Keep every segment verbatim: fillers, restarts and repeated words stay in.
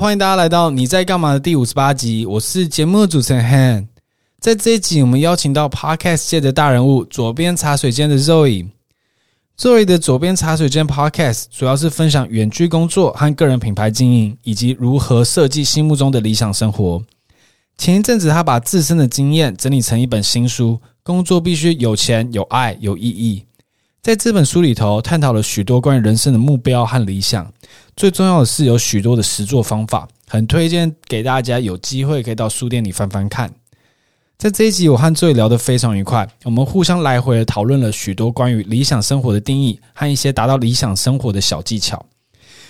欢迎大家来到你在干嘛的第五十八集，我是节目的主持人 Han。 在这一集我们邀请到 Podcast 界的大人物左边茶水间的 Zoey。 Zoey 的左边茶水间 Podcast 主要是分享远距工作和个人品牌经营，以及如何设计心目中的理想生活。前一阵子他把自身的经验整理成一本新书，工作必须有钱、有爱、有意义。在这本书里头探讨了许多关于人生的目标和理想，最重要的是有许多的实作方法，很推荐给大家，有机会可以到书店里翻翻看。在这一集我和Zoey聊得非常愉快，我们互相来回的讨论了许多关于理想生活的定义和一些达到理想生活的小技巧。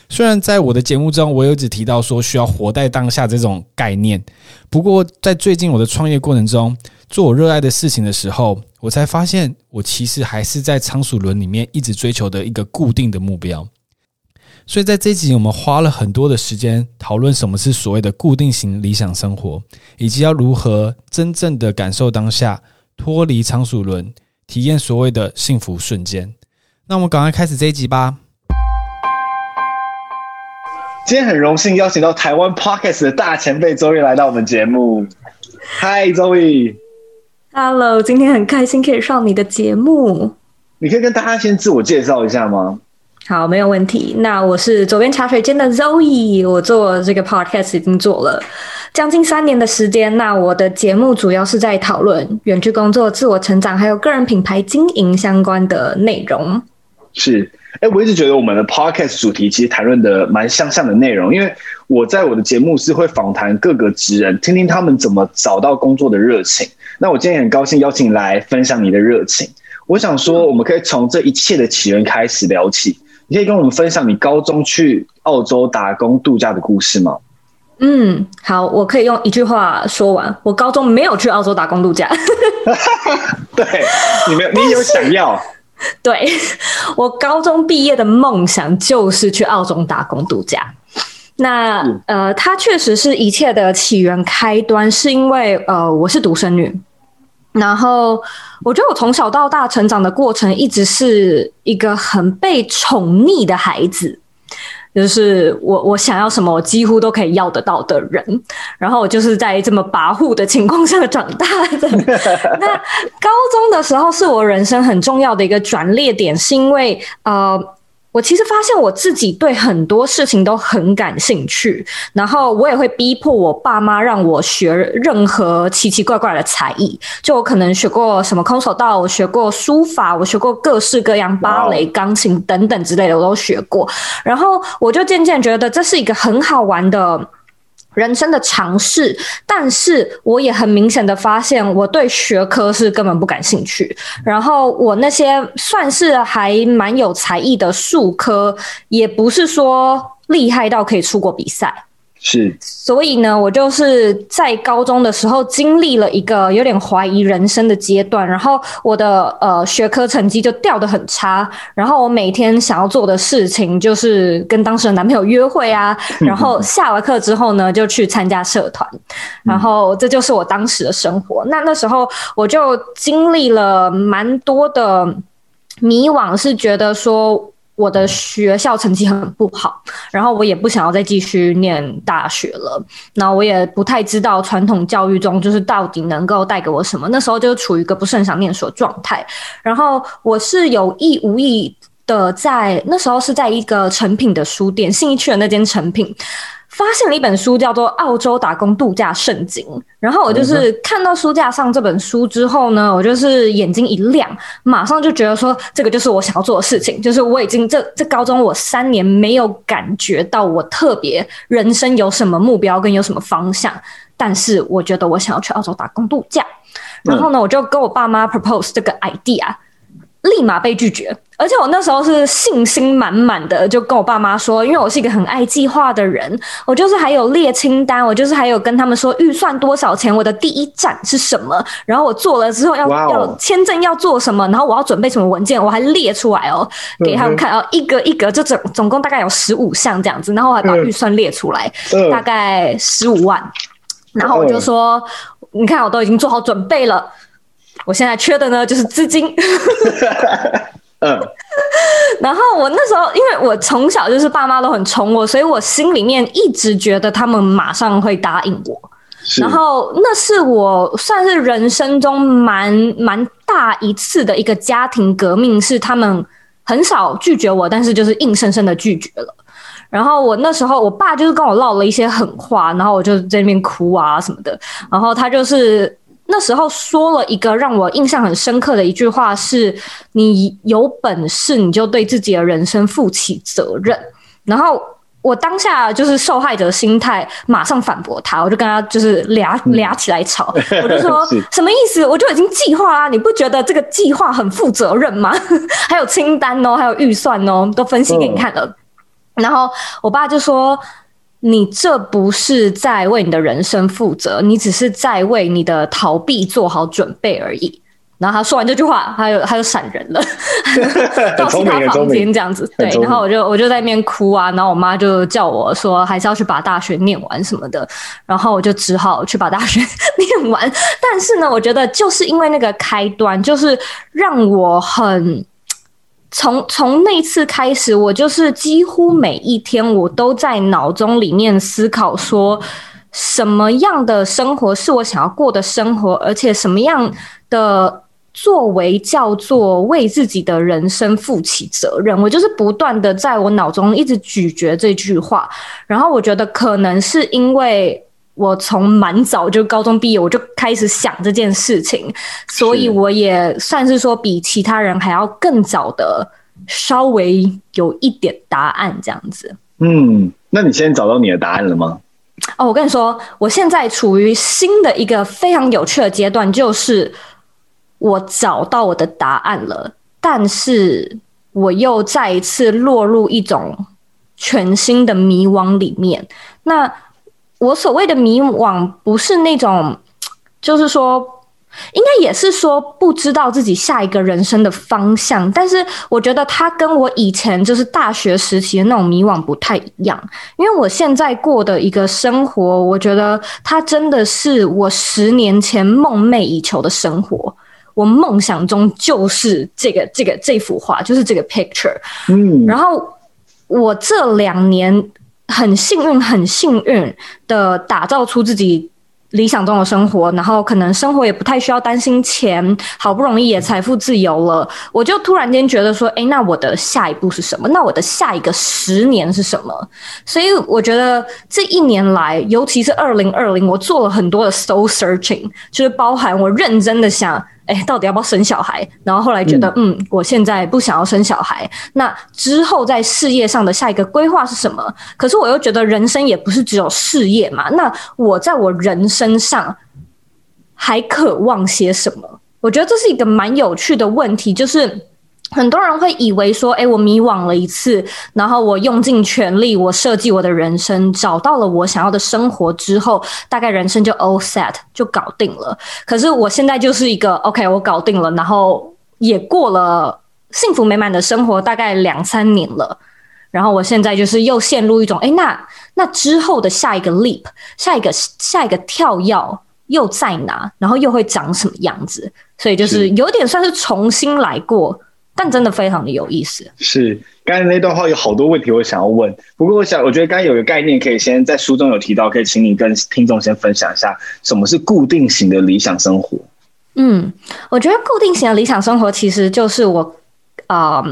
虽然在我的节目中我有一直提到说需要活在当下这种概念，不过在最近我的创业过程中，做我热爱的事情的时候，我才发现我其实还是在仓鼠轮里面一直追求的一个固定的目标。所以在这一集我们花了很多的时间讨论什么是所谓的固定型理想生活，以及要如何真正的感受当下，脱离仓鼠轮，体验所谓的幸福瞬间。那我们赶快开始这一集吧。今天很荣幸邀请到台湾 Pockets 的大前辈 Zoey 来到我们节目。嗨 Zoey。Hello， 今天很开心可以上你的节目。你可以跟大家先自我介绍一下吗？好，没有问题。那我是左边茶水间的 Zoey， 我做这个 podcast 已经做了将近三年的时间。那我的节目主要是在讨论远距工作、自我成长还有个人品牌经营相关的内容。是，欸，我一直觉得我们的 podcast 主题其实谈论的蛮相像的内容，因为我在我的节目是会访谈各个职人，听听他们怎么找到工作的热情。那我今天很高兴邀请你来分享你的热情。我想说我们可以从这一切的起源开始聊起，你可以跟我们分享你高中去澳洲打工度假的故事吗？嗯，好，我可以用一句话说完，我高中没有去澳洲打工度假。对，你没有，你有想要。对，我高中毕业的梦想就是去澳洲打工度假。那呃，它确实是一切的起源开端，是因为呃，我是独生女。然后我觉得我从小到大成长的过程一直是一个很被宠溺的孩子，就是我我想要什么我几乎都可以要得到的人，然后我就是在这么跋扈的情况下长大的。那高中的时候是我人生很重要的一个转捩点，是因为呃我其实发现我自己对很多事情都很感兴趣，然后我也会逼迫我爸妈让我学任何奇奇怪怪的才艺。就我可能学过什么空手道，我学过书法，我学过各式各样芭蕾、钢琴等等之类的，我都学过。然后我就渐渐觉得这是一个很好玩的人生的尝试，但是我也很明显的发现我对学科是根本不感兴趣，然后我那些算是还蛮有才艺的术科也不是说厉害到可以出国比赛。是，所以呢，我就是在高中的时候经历了一个有点怀疑人生的阶段，然后我的呃学科成绩就掉得很差，然后我每天想要做的事情就是跟当时的男朋友约会啊，然后下完课之后呢就去参加社团，然后这就是我当时的生活。那那时候我就经历了蛮多的迷惘，是觉得说我的学校成绩很不好，然后我也不想要再继续念大学了，然后我也不太知道传统教育中就是到底能够带给我什么，那时候就处于一个不是很想念书的状态。然后我是有意无意的在那时候是在一个诚品的书店，信义区的那间诚品，发现了一本书叫做《澳洲打工度假圣经》，然后我就是看到书架上这本书之后呢，我就是眼睛一亮，马上就觉得说这个就是我想要做的事情，就是我已经这这高中我三年没有感觉到我特别人生有什么目标跟有什么方向，但是我觉得我想要去澳洲打工度假。然后呢，我就跟我爸妈 propose 这个 idea， 立马被拒绝。而且我那时候是信心满满的，就跟我爸妈说，因为我是一个很爱计划的人，我就是还有列清单，我就是还有跟他们说预算多少钱，我的第一站是什么，然后我做了之后要、wow. 要签证要做什么，然后我要准备什么文件，我还列出来哦，给他们看哦，一个一个就总总共大概有十五项这样子，然后我还把预算列出来，嗯、大概十五万，然后我就说，哦、你看我都已经做好准备了，我现在缺的呢就是资金。嗯，然后我那时候因为我从小就是爸妈都很宠我，所以我心里面一直觉得他们马上会答应我，然后那是我算是人生中蛮蛮大一次的一个家庭革命，是他们很少拒绝我，但是就是硬生生的拒绝了。然后我那时候我爸就是跟我唠了一些狠话，然后我就在那边哭啊什么的，然后他就是那时候说了一个让我印象很深刻的一句话，是你有本事你就对自己的人生负起责任。然后我当下就是受害者心态，马上反驳他，我就跟他就是俩俩起来吵，我就说什么意思？我就已经计划啦，你不觉得这个计划很负责任吗？还有清单哦，还有预算哦，都分析给你看了。嗯、然后我爸就说：“你这不是在为你的人生负责，你只是在为你的逃避做好准备而已。”然后他说完这句话，他就他就闪人了，到其他房间这样子。对，然后我就我就在那边哭啊，然后我妈就叫我说还是要去把大学念完什么的，然后我就只好去把大学念完。但是呢，我觉得就是因为那个开端，就是让我很从从那次开始，我就是几乎每一天我都在脑中里面思考说，什么样的生活是我想要过的生活，而且什么样的作为叫做为自己的人生负起责任。我就是不断的在我脑中一直咀嚼这句话，然后我觉得可能是因为我从蛮早就高中毕业我就开始想这件事情，所以我也算是说比其他人还要更早的稍微有一点答案这样子。嗯，那你现在找到你的答案了吗？哦，我跟你说，我现在处于新的一个非常有趣的阶段，就是我找到我的答案了，但是我又再一次落入一种全新的迷惘里面。那我所谓的迷惘，不是那种，就是说，应该也是说不知道自己下一个人生的方向，但是我觉得它跟我以前就是大学时期的那种迷惘不太一样，因为我现在过的一个生活，我觉得它真的是我十年前梦寐以求的生活。我梦想中就是这个这个这幅画，就是这个 picture。嗯，然后我这两年很幸运，很幸运的打造出自己理想中的生活，然后可能生活也不太需要担心钱，好不容易也财富自由了，我就突然间觉得说，哎，那我的下一步是什么？那我的下一个十年是什么？所以我觉得这一年来，尤其是二零二零，我做了很多的 soul searching， 就是包含我认真的想，哎，到底要不要生小孩？然后后来觉得，嗯，嗯，我现在不想要生小孩。那之后在事业上的下一个规划是什么？可是我又觉得人生也不是只有事业嘛。那我在我人生上还渴望些什么？我觉得这是一个蛮有趣的问题，就是很多人会以为说，哎，我迷惘了一次，然后我用尽全力，我设计我的人生，找到了我想要的生活之后，大概人生就 all set， 就搞定了。可是我现在就是一个 OK， 我搞定了，然后也过了幸福美满的生活，大概两三年了。然后我现在就是又陷入一种，哎，那那之后的下一个 leap， 下一个下一个跳跃又在哪？然后又会长什么样子？所以就是有点算是重新来过。但真的非常的有意思。是，刚才那段话有好多问题我想要问，不过我想，我觉得刚才有一个概念可以先在书中有提到，可以请你跟听众先分享一下，什么是固定型的理想生活？嗯，我觉得固定型的理想生活其实就是我，呃，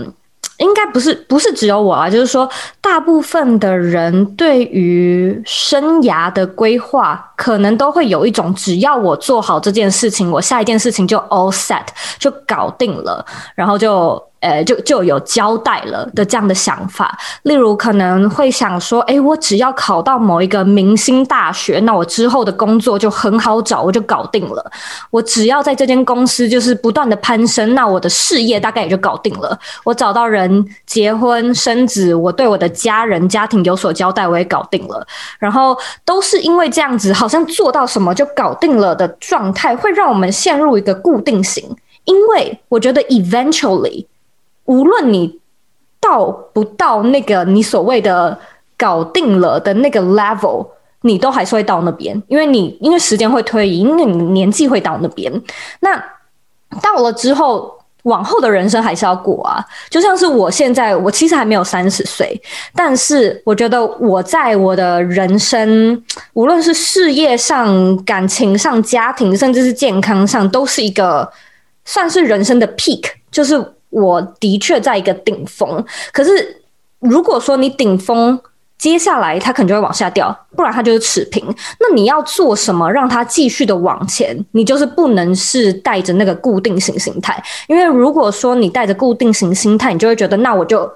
应该不是不是只有我啊，就是说大部分的人对于生涯的规划，可能都会有一种，只要我做好这件事情，我下一件事情就 all set， 就搞定了，然后就。呃，就就有交代了的这样的想法，例如可能会想说，哎，我只要考到某一个明星大学，那我之后的工作就很好找，我就搞定了。我只要在这间公司就是不断的攀升，那我的事业大概也就搞定了。我找到人结婚生子，我对我的家人家庭有所交代，我也搞定了。然后都是因为这样子，好像做到什么就搞定了的状态，会让我们陷入一个固定型。因为我觉得 eventually。无论你到不到那个你所谓的搞定了的那个 level， 你都还是会到那边，因为你因为时间会推移，因为你年纪会到那边。那到了之后，往后的人生还是要过啊，就像是我现在，我其实还没有三十岁，但是我觉得我在我的人生，无论是事业上、感情上、家庭，甚至是健康上，都是一个算是人生的 peak， 就是我的确在一个顶峰。可是如果说你顶峰，接下来它可能就会往下掉，不然它就是持平。那你要做什么让它继续的往前？你就是不能是带着那个固定型心态，因为如果说你带着固定型心态，你就会觉得那我就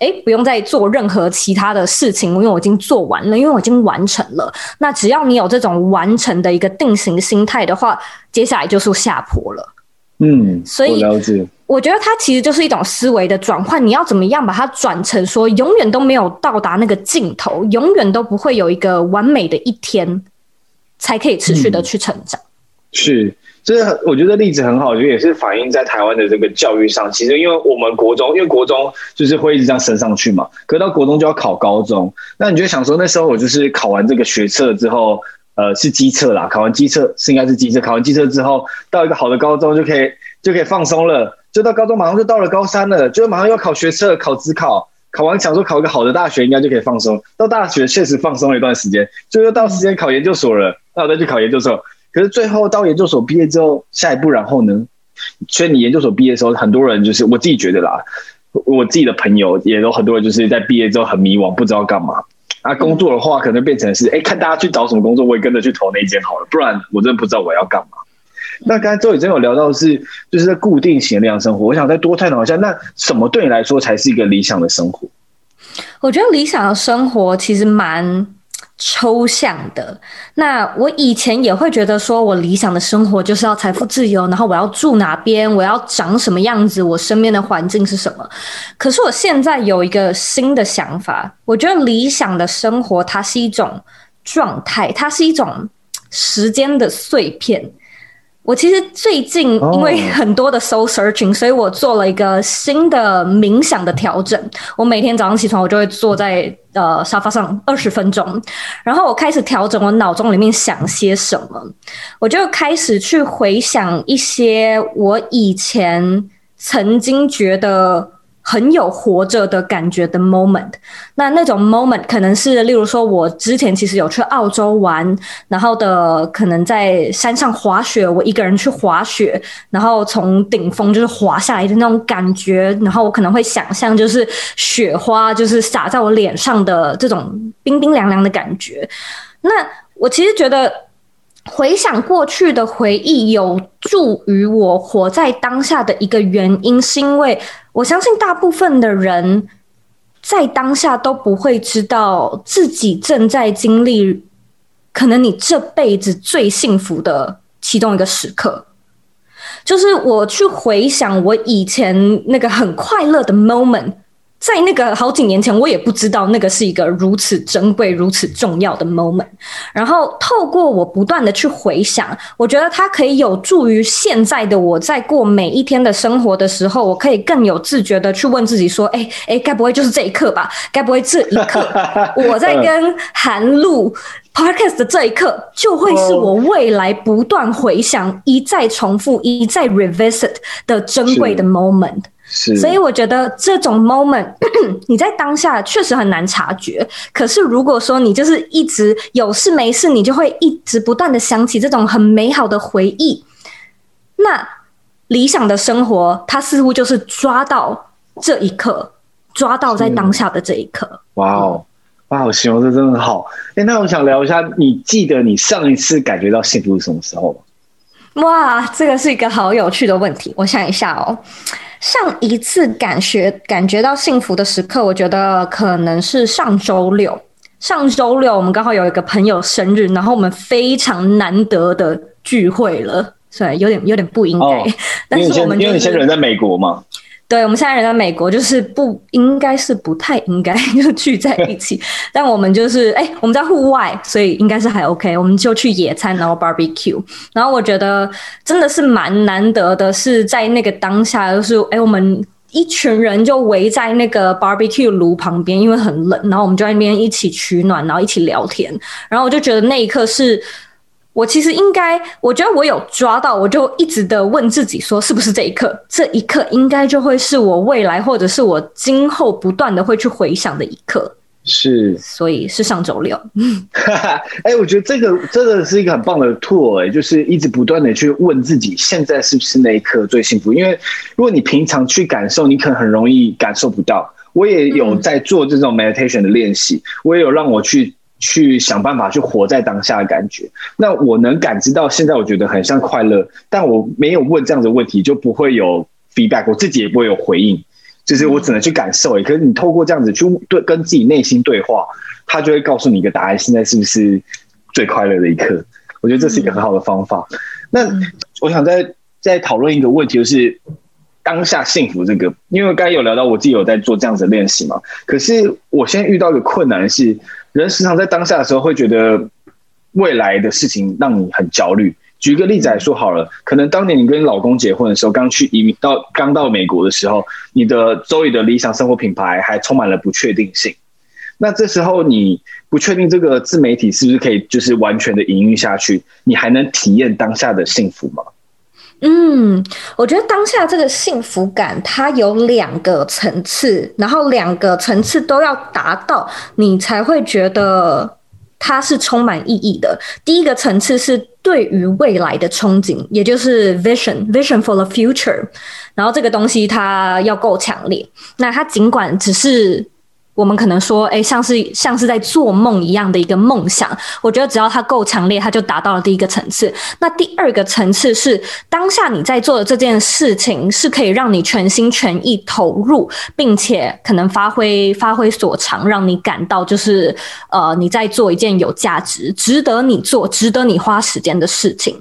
诶不用再做任何其他的事情，因为我已经做完了，因为我已经完成了。那只要你有这种完成的一个定型心态的话，接下来就是下坡了。嗯，所以我了解。我觉得它其实就是一种思维的转换，你要怎么样把它转成说永远都没有到达那个尽头，永远都不会有一个完美的一天，才可以持续的去成长。嗯、是，这我觉得例子很好，我觉得也是反映在台湾的这个教育上。其实因为我们国中，因为国中就是会一直这样升上去嘛，可是到国中就要考高中，那你就想说那时候我就是考完这个学测之后，呃，是基测啦，考完基测是应该是基测，考完基测之后到一个好的高中就可以就可以放松了。就到高中，马上就到了高三了，就马上要考学测、考指考，考完想说考一个好的大学，应该就可以放松。到大学确实放松了一段时间，就又到时间考研究所了，那我再去考研究所。可是最后到研究所毕业之后，下一步然后呢？所以你研究所毕业的时候，很多人就是我自己觉得啦，我自己的朋友也都很多人就是在毕业之后很迷惘，不知道干嘛。啊，工作的话可能变成是，哎、欸，看大家去找什么工作，我也跟着去投那一间好了，不然我真的不知道我要干嘛。那刚才Zoey真有聊到的是，就是在固定型那样生活。我想再多探讨一下，那什么对你来说才是一个理想的生活？我觉得理想的生活其实蛮抽象的。那我以前也会觉得说，我理想的生活就是要财富自由，然后我要住哪边，我要长什么样子，我身边的环境是什么。可是我现在有一个新的想法，我觉得理想的生活它是一种状态，它是一种时间的碎片。我其实最近因为很多的 soul searching， 所以我做了一个新的冥想的调整。我每天早上起床，我就会坐在呃沙发上二十分钟，然后我开始调整我脑中里面想些什么。我就开始去回想一些我以前曾经觉得很有活着的感觉的 moment， 那那种 moment 可能是，例如说，我之前其实有去澳洲玩，然后的可能在山上滑雪，我一个人去滑雪，然后从顶峰就是滑下来的那种感觉，然后我可能会想象就是雪花就是洒在我脸上的这种冰冰凉凉的感觉。那我其实觉得，回想过去的回忆有助于我活在当下的一个原因，是因为我相信大部分的人在当下都不会知道自己正在经历可能你这辈子最幸福的其中一个时刻。就是我去回想我以前那个很快乐的 moment，在那个好几年前，我也不知道那个是一个如此珍贵、如此重要的 moment。然后透过我不断的去回想，我觉得它可以有助于现在的我在过每一天的生活的时候，我可以更有自觉的去问自己说：“哎、欸、哎，该、欸、不会就是这一刻吧？该不会这一刻我在跟韩露 podcast 的这一刻，就会是我未来不断回想、一再重复、一再 revisit 的珍贵的 moment。”所以我觉得这种 moment 你在当下确实很难察觉，可是如果说你就是一直有事没事，你就会一直不断的想起这种很美好的回忆，那理想的生活它似乎就是抓到这一刻，抓到在当下的这一刻。哇哦哇，我形容这真的好、欸、那我想聊一下，你记得你上一次感觉到幸福是什么时候吗？哇，这个是一个好有趣的问题，我想一下哦。上一次感觉感觉到幸福的时刻，我觉得可能是上周六。上周六我们刚好有一个朋友生日，然后我们非常难得的聚会了，所以有点有点不应该、哦。但是我们、就是、因为你现在人在美国嘛。对，我们现在人在美国，就是不应该是不太应该就聚在一起，但我们就是哎、欸，我们在户外，所以应该是还 OK， 我们就去野餐，然后 barbecue， 然后我觉得真的是蛮难得的，是在那个当下，就是哎、欸，我们一群人就围在那个 barbecue 炉旁边，因为很冷，然后我们就在那边一起取暖，然后一起聊天，然后我就觉得那一刻是我其实应该，我觉得我有抓到，我就一直的问自己说，是不是这一刻？这一刻应该就会是我未来，或者是我今后不断的会去回想的一刻。是，所以是上周六。哎，我觉得这个这个是一个很棒的 tool， 哎，就是一直不断的去问自己，现在是不是那一刻最幸福？因为如果你平常去感受，你可能很容易感受不到。我也有在做这种 meditation 的练习，嗯，我也有让我去。去想办法去活在当下的感觉。那我能感知到现在我觉得很像快乐，但我没有问这样的问题，就不会有 feedback， 我自己也不会有回应，就是我只能去感受。可是你透过这样子去对跟自己内心对话，他就会告诉你一个答案，现在是不是最快乐的一刻。我觉得这是一个很好的方法。那我想再再讨论一个问题，就是当下幸福这个，因为刚才有聊到我自己有在做这样子的练习嘛，可是我现在遇到一个困难是，人时常在当下的时候会觉得未来的事情让你很焦虑。举一个例子来说好了，可能当年你跟老公结婚的时候，刚去移民到刚到美国的时候，你的Zoey的理想生活品牌还充满了不确定性。那这时候你不确定这个自媒体是不是可以就是完全的营运下去，你还能体验当下的幸福吗？嗯，我觉得当下这个幸福感它有两个层次，然后两个层次都要达到，你才会觉得它是充满意义的。第一个层次是对于未来的憧憬，也就是 vision vision for the future， 然后这个东西它要够强烈。那它尽管只是我们可能说，哎，像是像是在做梦一样的一个梦想，我觉得只要它够强烈，它就达到了第一个层次。那第二个层次是，当下你在做的这件事情是可以让你全心全意投入，并且可能发挥发挥所长，让你感到就是呃你在做一件有价值、值得你做、值得你花时间的事情。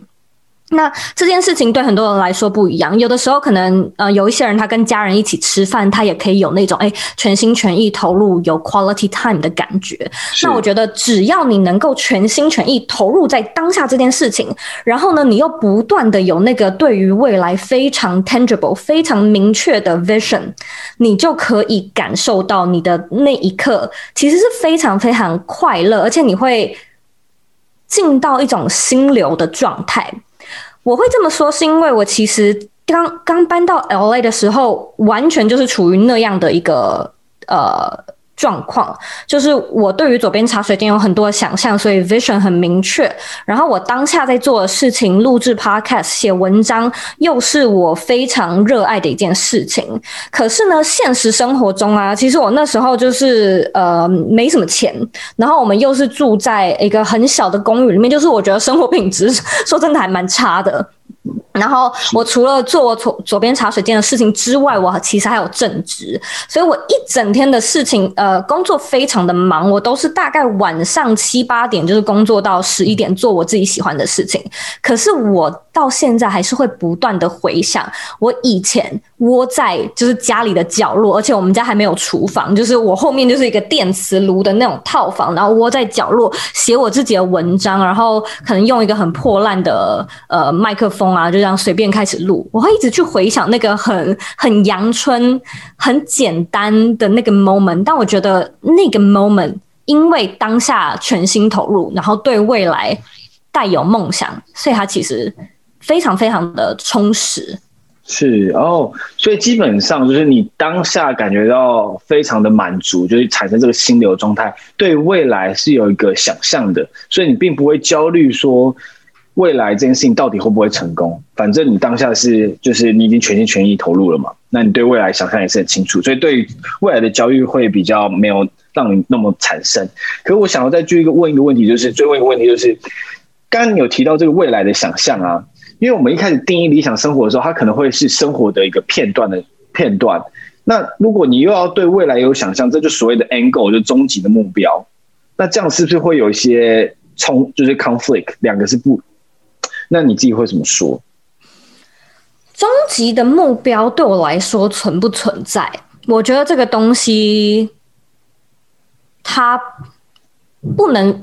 那这件事情对很多人来说不一样，有的时候可能呃有一些人他跟家人一起吃饭，他也可以有那种哎全心全意投入有 quality time 的感觉。那我觉得只要你能够全心全意投入在当下这件事情，然后呢你又不断的有那个对于未来非常 tangible 非常明确的 vision， 你就可以感受到你的那一刻其实是非常非常快乐，而且你会进到一种心流的状态。我会这么说是因为我其实刚刚搬到 L A 的时候，完全就是处于那样的一个呃状况，就是我对于左边茶水间有很多想象，所以 vision 很明确，然后我当下在做的事情，录制 podcast 写文章，又是我非常热爱的一件事情。可是呢现实生活中啊，其实我那时候就是呃没什么钱，然后我们又是住在一个很小的公寓里面，就是我觉得生活品质说真的还蛮差的。然后我除了做我左左边茶水间的事情之外，我其实还有正职，所以我一整天的事情，呃，工作非常的忙，我都是大概晚上七八点就是工作到十一点，做我自己喜欢的事情。可是我到现在还是会不断的回想，我以前窝在就是家里的角落，而且我们家还没有厨房，就是我后面就是一个电磁炉的那种套房，然后窝在角落写我自己的文章，然后可能用一个很破烂的呃麦克风啊，就这样随便开始录。我会一直去回想那个很很阳春很简单的那个 moment， 但我觉得那个 moment 因为当下全心投入，然后对未来带有梦想，所以它其实非常非常的充实。是哦，所以基本上就是你当下感觉到非常的满足，就是产生这个心流状态，对未来是有一个想象的，所以你并不会焦虑说未来这件事情到底会不会成功，反正你当下是就是你已经全心全意投入了嘛，那你对未来想象也是很清楚，所以对未来的焦虑会比较没有让你那么产生。可是我想要再继续问一个问题，就是最后一个问题就是，刚刚你有提到这个未来的想象啊。因为我们一开始定义理想生活的时候，它可能会是生活的一个片段的片段。那如果你又要对未来有想象，这就所谓的 angle， 就终极的目标。那这样是不是会有一些冲，就是 conflict， 两个是不？那你自己会怎么说？终极的目标对我来说存不存在？我觉得这个东西，它不能。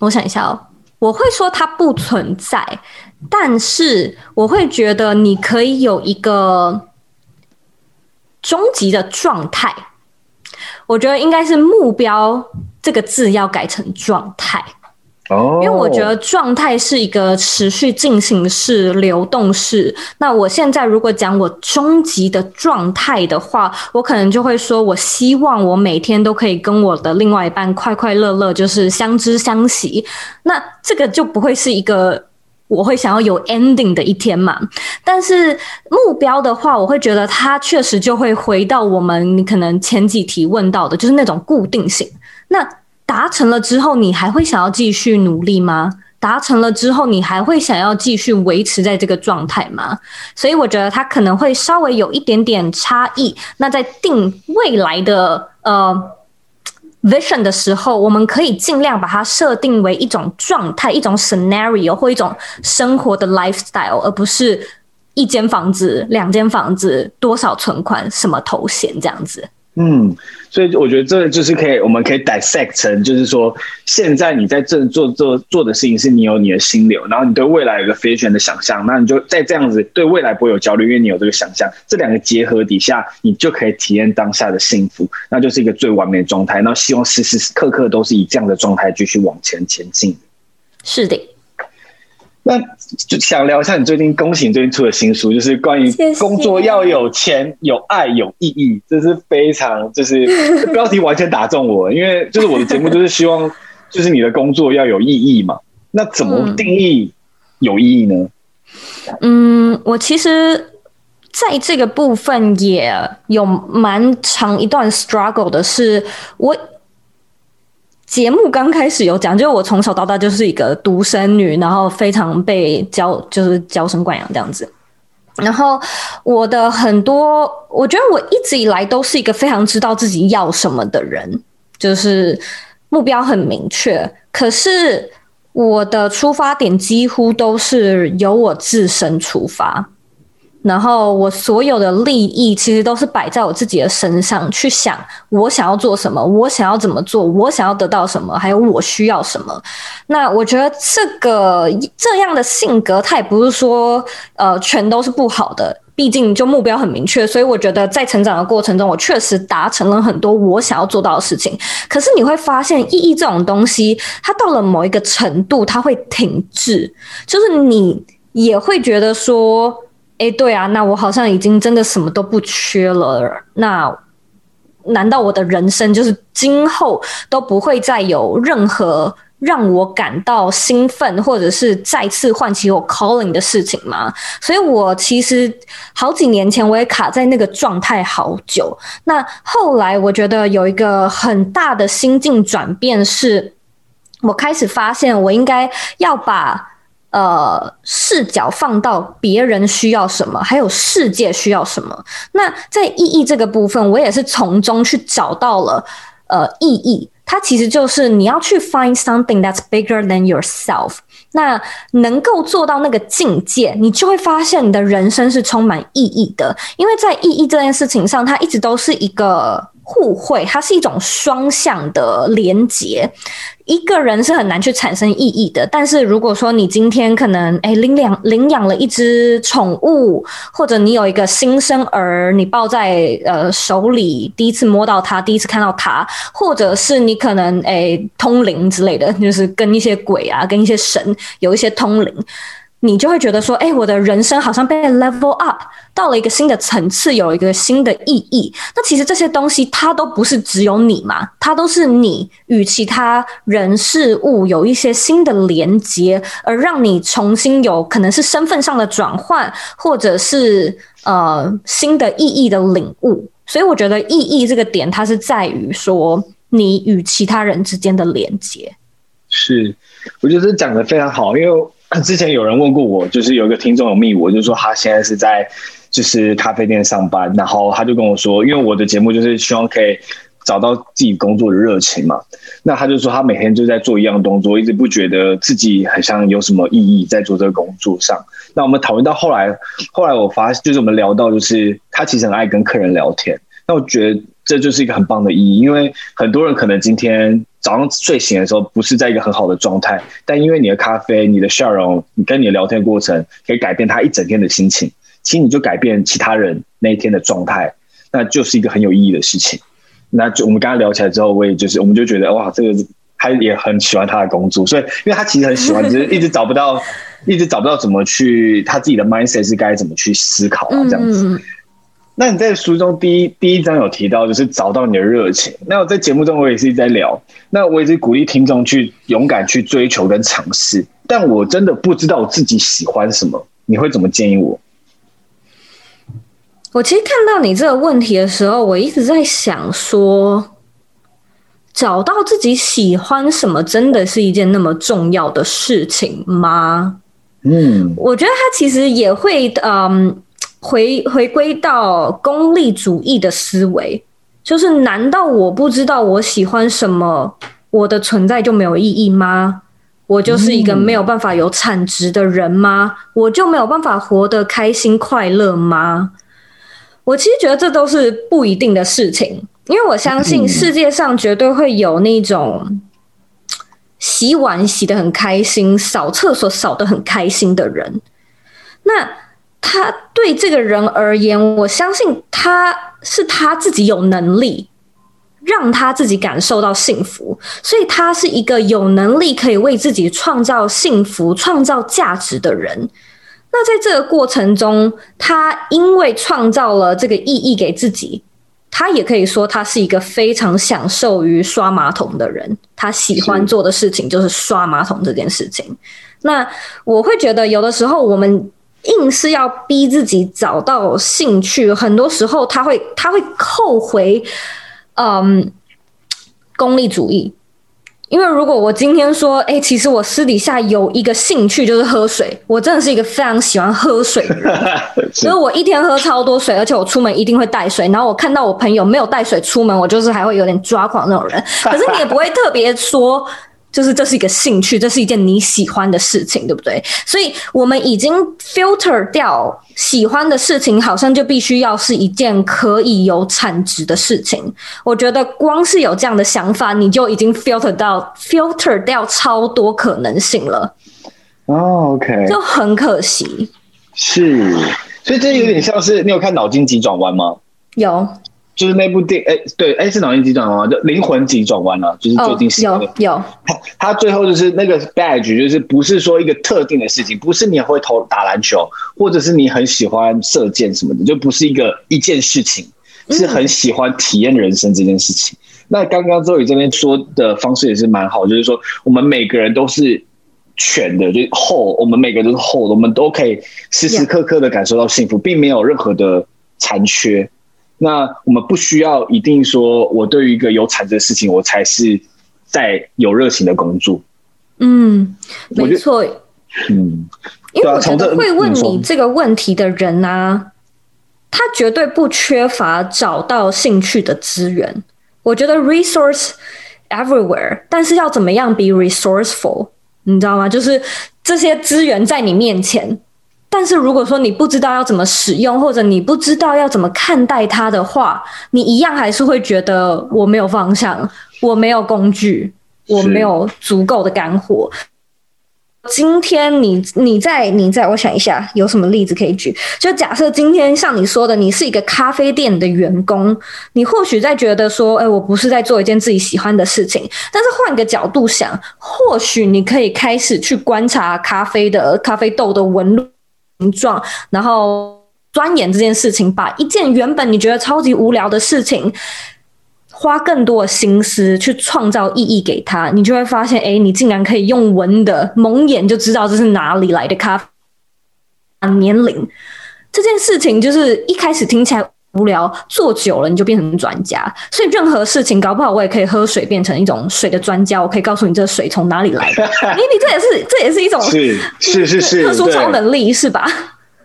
我想一下哦，我会说它不存在。但是我会觉得你可以有一个终极的状态，我觉得应该是目标这个字要改成状态。因为我觉得状态是一个持续进行式、流动式。那我现在如果讲我终极的状态的话，我可能就会说，我希望我每天都可以跟我的另外一半快快乐乐，就是相知相惜。那这个就不会是一个我会想要有 ending 的一天嘛。但是目标的话，我会觉得它确实就会回到我们可能前几题问到的，就是那种固定性。那达成了之后，你还会想要继续努力吗？达成了之后，你还会想要继续维持在这个状态吗？所以我觉得它可能会稍微有一点点差异。那在定未来的呃 vision 的时候，我们可以尽量把它设定为一种状态、一种 scenario 或一种生活的 lifestyle， 而不是一间房子、两间房子、多少存款、什么头衔这样子。嗯，所以我觉得这就是可以，我们可以 dissect 成，就是说，现在你在正做做做的事情是你有你的心流，然后你对未来有个 vision 的想象，那你就在这样子对未来不会有焦虑，因为你有这个想象，这两个结合底下，你就可以体验当下的幸福，那就是一个最完美的状态。然后希望时时刻刻都是以这样的状态继续往前前进。是的。那就想聊一下你最近，恭喜你最近出的新书，就是关于工作要有钱、谢谢有爱、有意义，这是非常就是标题完全打中我，因为就是我的节目就是希望就是你的工作要有意义嘛。那怎么定义有意义呢？嗯，我其实在这个部分也有蛮长一段 struggle 的是我。节目刚开始有讲，就是我从小到大就是一个独生女，然后非常被娇，就是娇生惯养这样子。然后我的很多，我觉得我一直以来都是一个非常知道自己要什么的人，就是目标很明确。可是我的出发点几乎都是由我自身出发，然后我所有的利益其实都是摆在我自己的身上，去想我想要做什么，我想要怎么做，我想要得到什么，还有我需要什么。那我觉得这个这样的性格，它也不是说呃全都是不好的，毕竟就目标很明确。所以我觉得在成长的过程中，我确实达成了很多我想要做到的事情。可是你会发现，意义这种东西，它到了某一个程度，它会停滞，就是你也会觉得说。哎，对啊，那我好像已经真的什么都不缺了。那难道我的人生就是今后都不会再有任何让我感到兴奋，或者是再次唤起我 calling 的事情吗？所以我其实好几年前我也卡在那个状态好久。那后来我觉得有一个很大的心境转变是，我开始发现我应该要把呃，视角放到别人需要什么，还有世界需要什么。那在意义这个部分，我也是从中去找到了呃意义。它其实就是你要去 find something that's bigger than yourself。那能够做到那个境界，你就会发现你的人生是充满意义的。因为在意义这件事情上，它一直都是一个互惠，它是一种双向的连结。一个人是很难去产生意义的，但是如果说你今天可能诶领养领养了一只宠物，或者你有一个新生儿，你抱在呃手里，第一次摸到它，第一次看到它，或者是你可能诶通灵之类的，就是跟一些鬼啊，跟一些神有一些通灵。你就会觉得说，哎、欸，我的人生好像被 level up 到了一个新的层次，有一个新的意义。那其实这些东西它都不是只有你嘛，它都是你与其他人事物有一些新的连接，而让你重新有可能是身份上的转换，或者是呃新的意义的领悟。所以我觉得意义这个点，它是在于说你与其他人之间的连接。是，我觉得这讲得非常好，因为。之前有人问过我，就是有一个听众有密我，就是说他现在是在就是咖啡店上班，然后他就跟我说，因为我的节目就是希望可以找到自己工作的热情嘛，那他就说他每天就在做一样的动作，一直不觉得自己好像有什么意义在做这个工作上。那我们讨论到后来，后来我发现就是我们聊到就是他其实很爱跟客人聊天，那我觉得这就是一个很棒的意义，因为很多人可能今天早上睡醒的时候不是在一个很好的状态，但因为你的咖啡、你的笑容、你跟你的聊天过程，可以改变他一整天的心情。其实你就改变其他人那一天的状态，那就是一个很有意义的事情。那就我们刚刚聊起来之后，我也就是我们就觉得哇，这个他也很喜欢他的工作，所以因为他其实很喜欢，就是一直找不到，一直找不到怎么去他自己的 mindset 是该怎么去思考啊，这样子。嗯嗯嗯，那你在书中第一第一章有提到，就是找到你的热情。那我在节目中我也是一直在聊，那我也是鼓励听众去勇敢去追求跟尝试。但我真的不知道我自己喜欢什么，你会怎么建议我？我其实看到你这个问题的时候，我一直在想说，找到自己喜欢什么，真的是一件那么重要的事情吗？嗯，我觉得它其实也会嗯。回回归到功利主义的思维，就是难道我不知道我喜欢什么，我的存在就没有意义吗？我就是一个没有办法有产值的人吗？我就没有办法活得开心快乐吗？我其实觉得这都是不一定的事情，因为我相信世界上绝对会有那种洗碗洗得很开心，扫厕所扫得很开心的人，那他对这个人而言，我相信他是他自己有能力让他自己感受到幸福，所以他是一个有能力可以为自己创造幸福、创造价值的人。那在这个过程中，他因为创造了这个意义给自己，他也可以说他是一个非常享受于刷马桶的人，他喜欢做的事情就是刷马桶这件事情。那我会觉得有的时候我们硬是要逼自己找到兴趣，很多时候他会他会扣回嗯功利主义。因为如果我今天说，哎、欸，其实我私底下有一个兴趣就是喝水，我真的是一个非常喜欢喝水的人，所以我一天喝超多水，而且我出门一定会带水。然后我看到我朋友没有带水出门，我就是还会有点抓狂那种人。可是你也不会特别说。就是这是一个兴趣，这是一件你喜欢的事情，对不对？所以我们已经 filter 掉喜欢的事情，好像就必须要是一件可以有产值的事情。我觉得光是有这样的想法，你就已经 filter 到 filter 掉超多可能性了。哦、oh, ，OK， 就很可惜。是，所以这有点像是你有看《脑筋急转弯》吗？有。就是那部电，哎、欸，对，哎、欸，是脑筋急转弯，就灵魂急转弯了，就是最近是、那個 oh, 有有他，他最后就是那个 badge， 就是不是说一个特定的事情，不是你会投打篮球，或者是你很喜欢射箭什么的，就不是一个一件事情，是很喜欢体验人生这件事情。嗯、那刚刚Zoey这边说的方式也是蛮好，就是说我们每个人都是全的，就是whole，我们每个人都是whole的，我们都可以时时刻刻的感受到幸福， yeah. 并没有任何的残缺。那我们不需要一定说我对于一个有产值的事情我才是在有热情的工作。嗯，没错。嗯，因为我觉得会问你这个问题的人啊，他绝对不缺乏找到兴趣的资源。我觉得 resource everywhere， 但是要怎么样 be resourceful， 你知道吗？就是这些资源在你面前。但是如果说你不知道要怎么使用，或者你不知道要怎么看待它的话，你一样还是会觉得我没有方向，我没有工具，我没有足够的干货。今天你你在你在我想一下有什么例子可以举，就假设今天像你说的，你是一个咖啡店的员工，你或许在觉得说，哎、欸，我不是在做一件自己喜欢的事情，但是换个角度想，或许你可以开始去观察咖啡的咖啡豆的纹路形状，然后钻研这件事情，把一件原本你觉得超级无聊的事情花更多的心思去创造意义给它，你就会发现，哎，你竟然可以用闻的蒙眼就知道这是哪里来的咖啡年龄。这件事情就是一开始听起来无聊，做久了你就变成专家。所以任何事情搞不好我也可以喝水变成一种水的专家，我可以告诉你这水从哪里来的。你你这也是这也是一种是是是是特殊超能力是吧？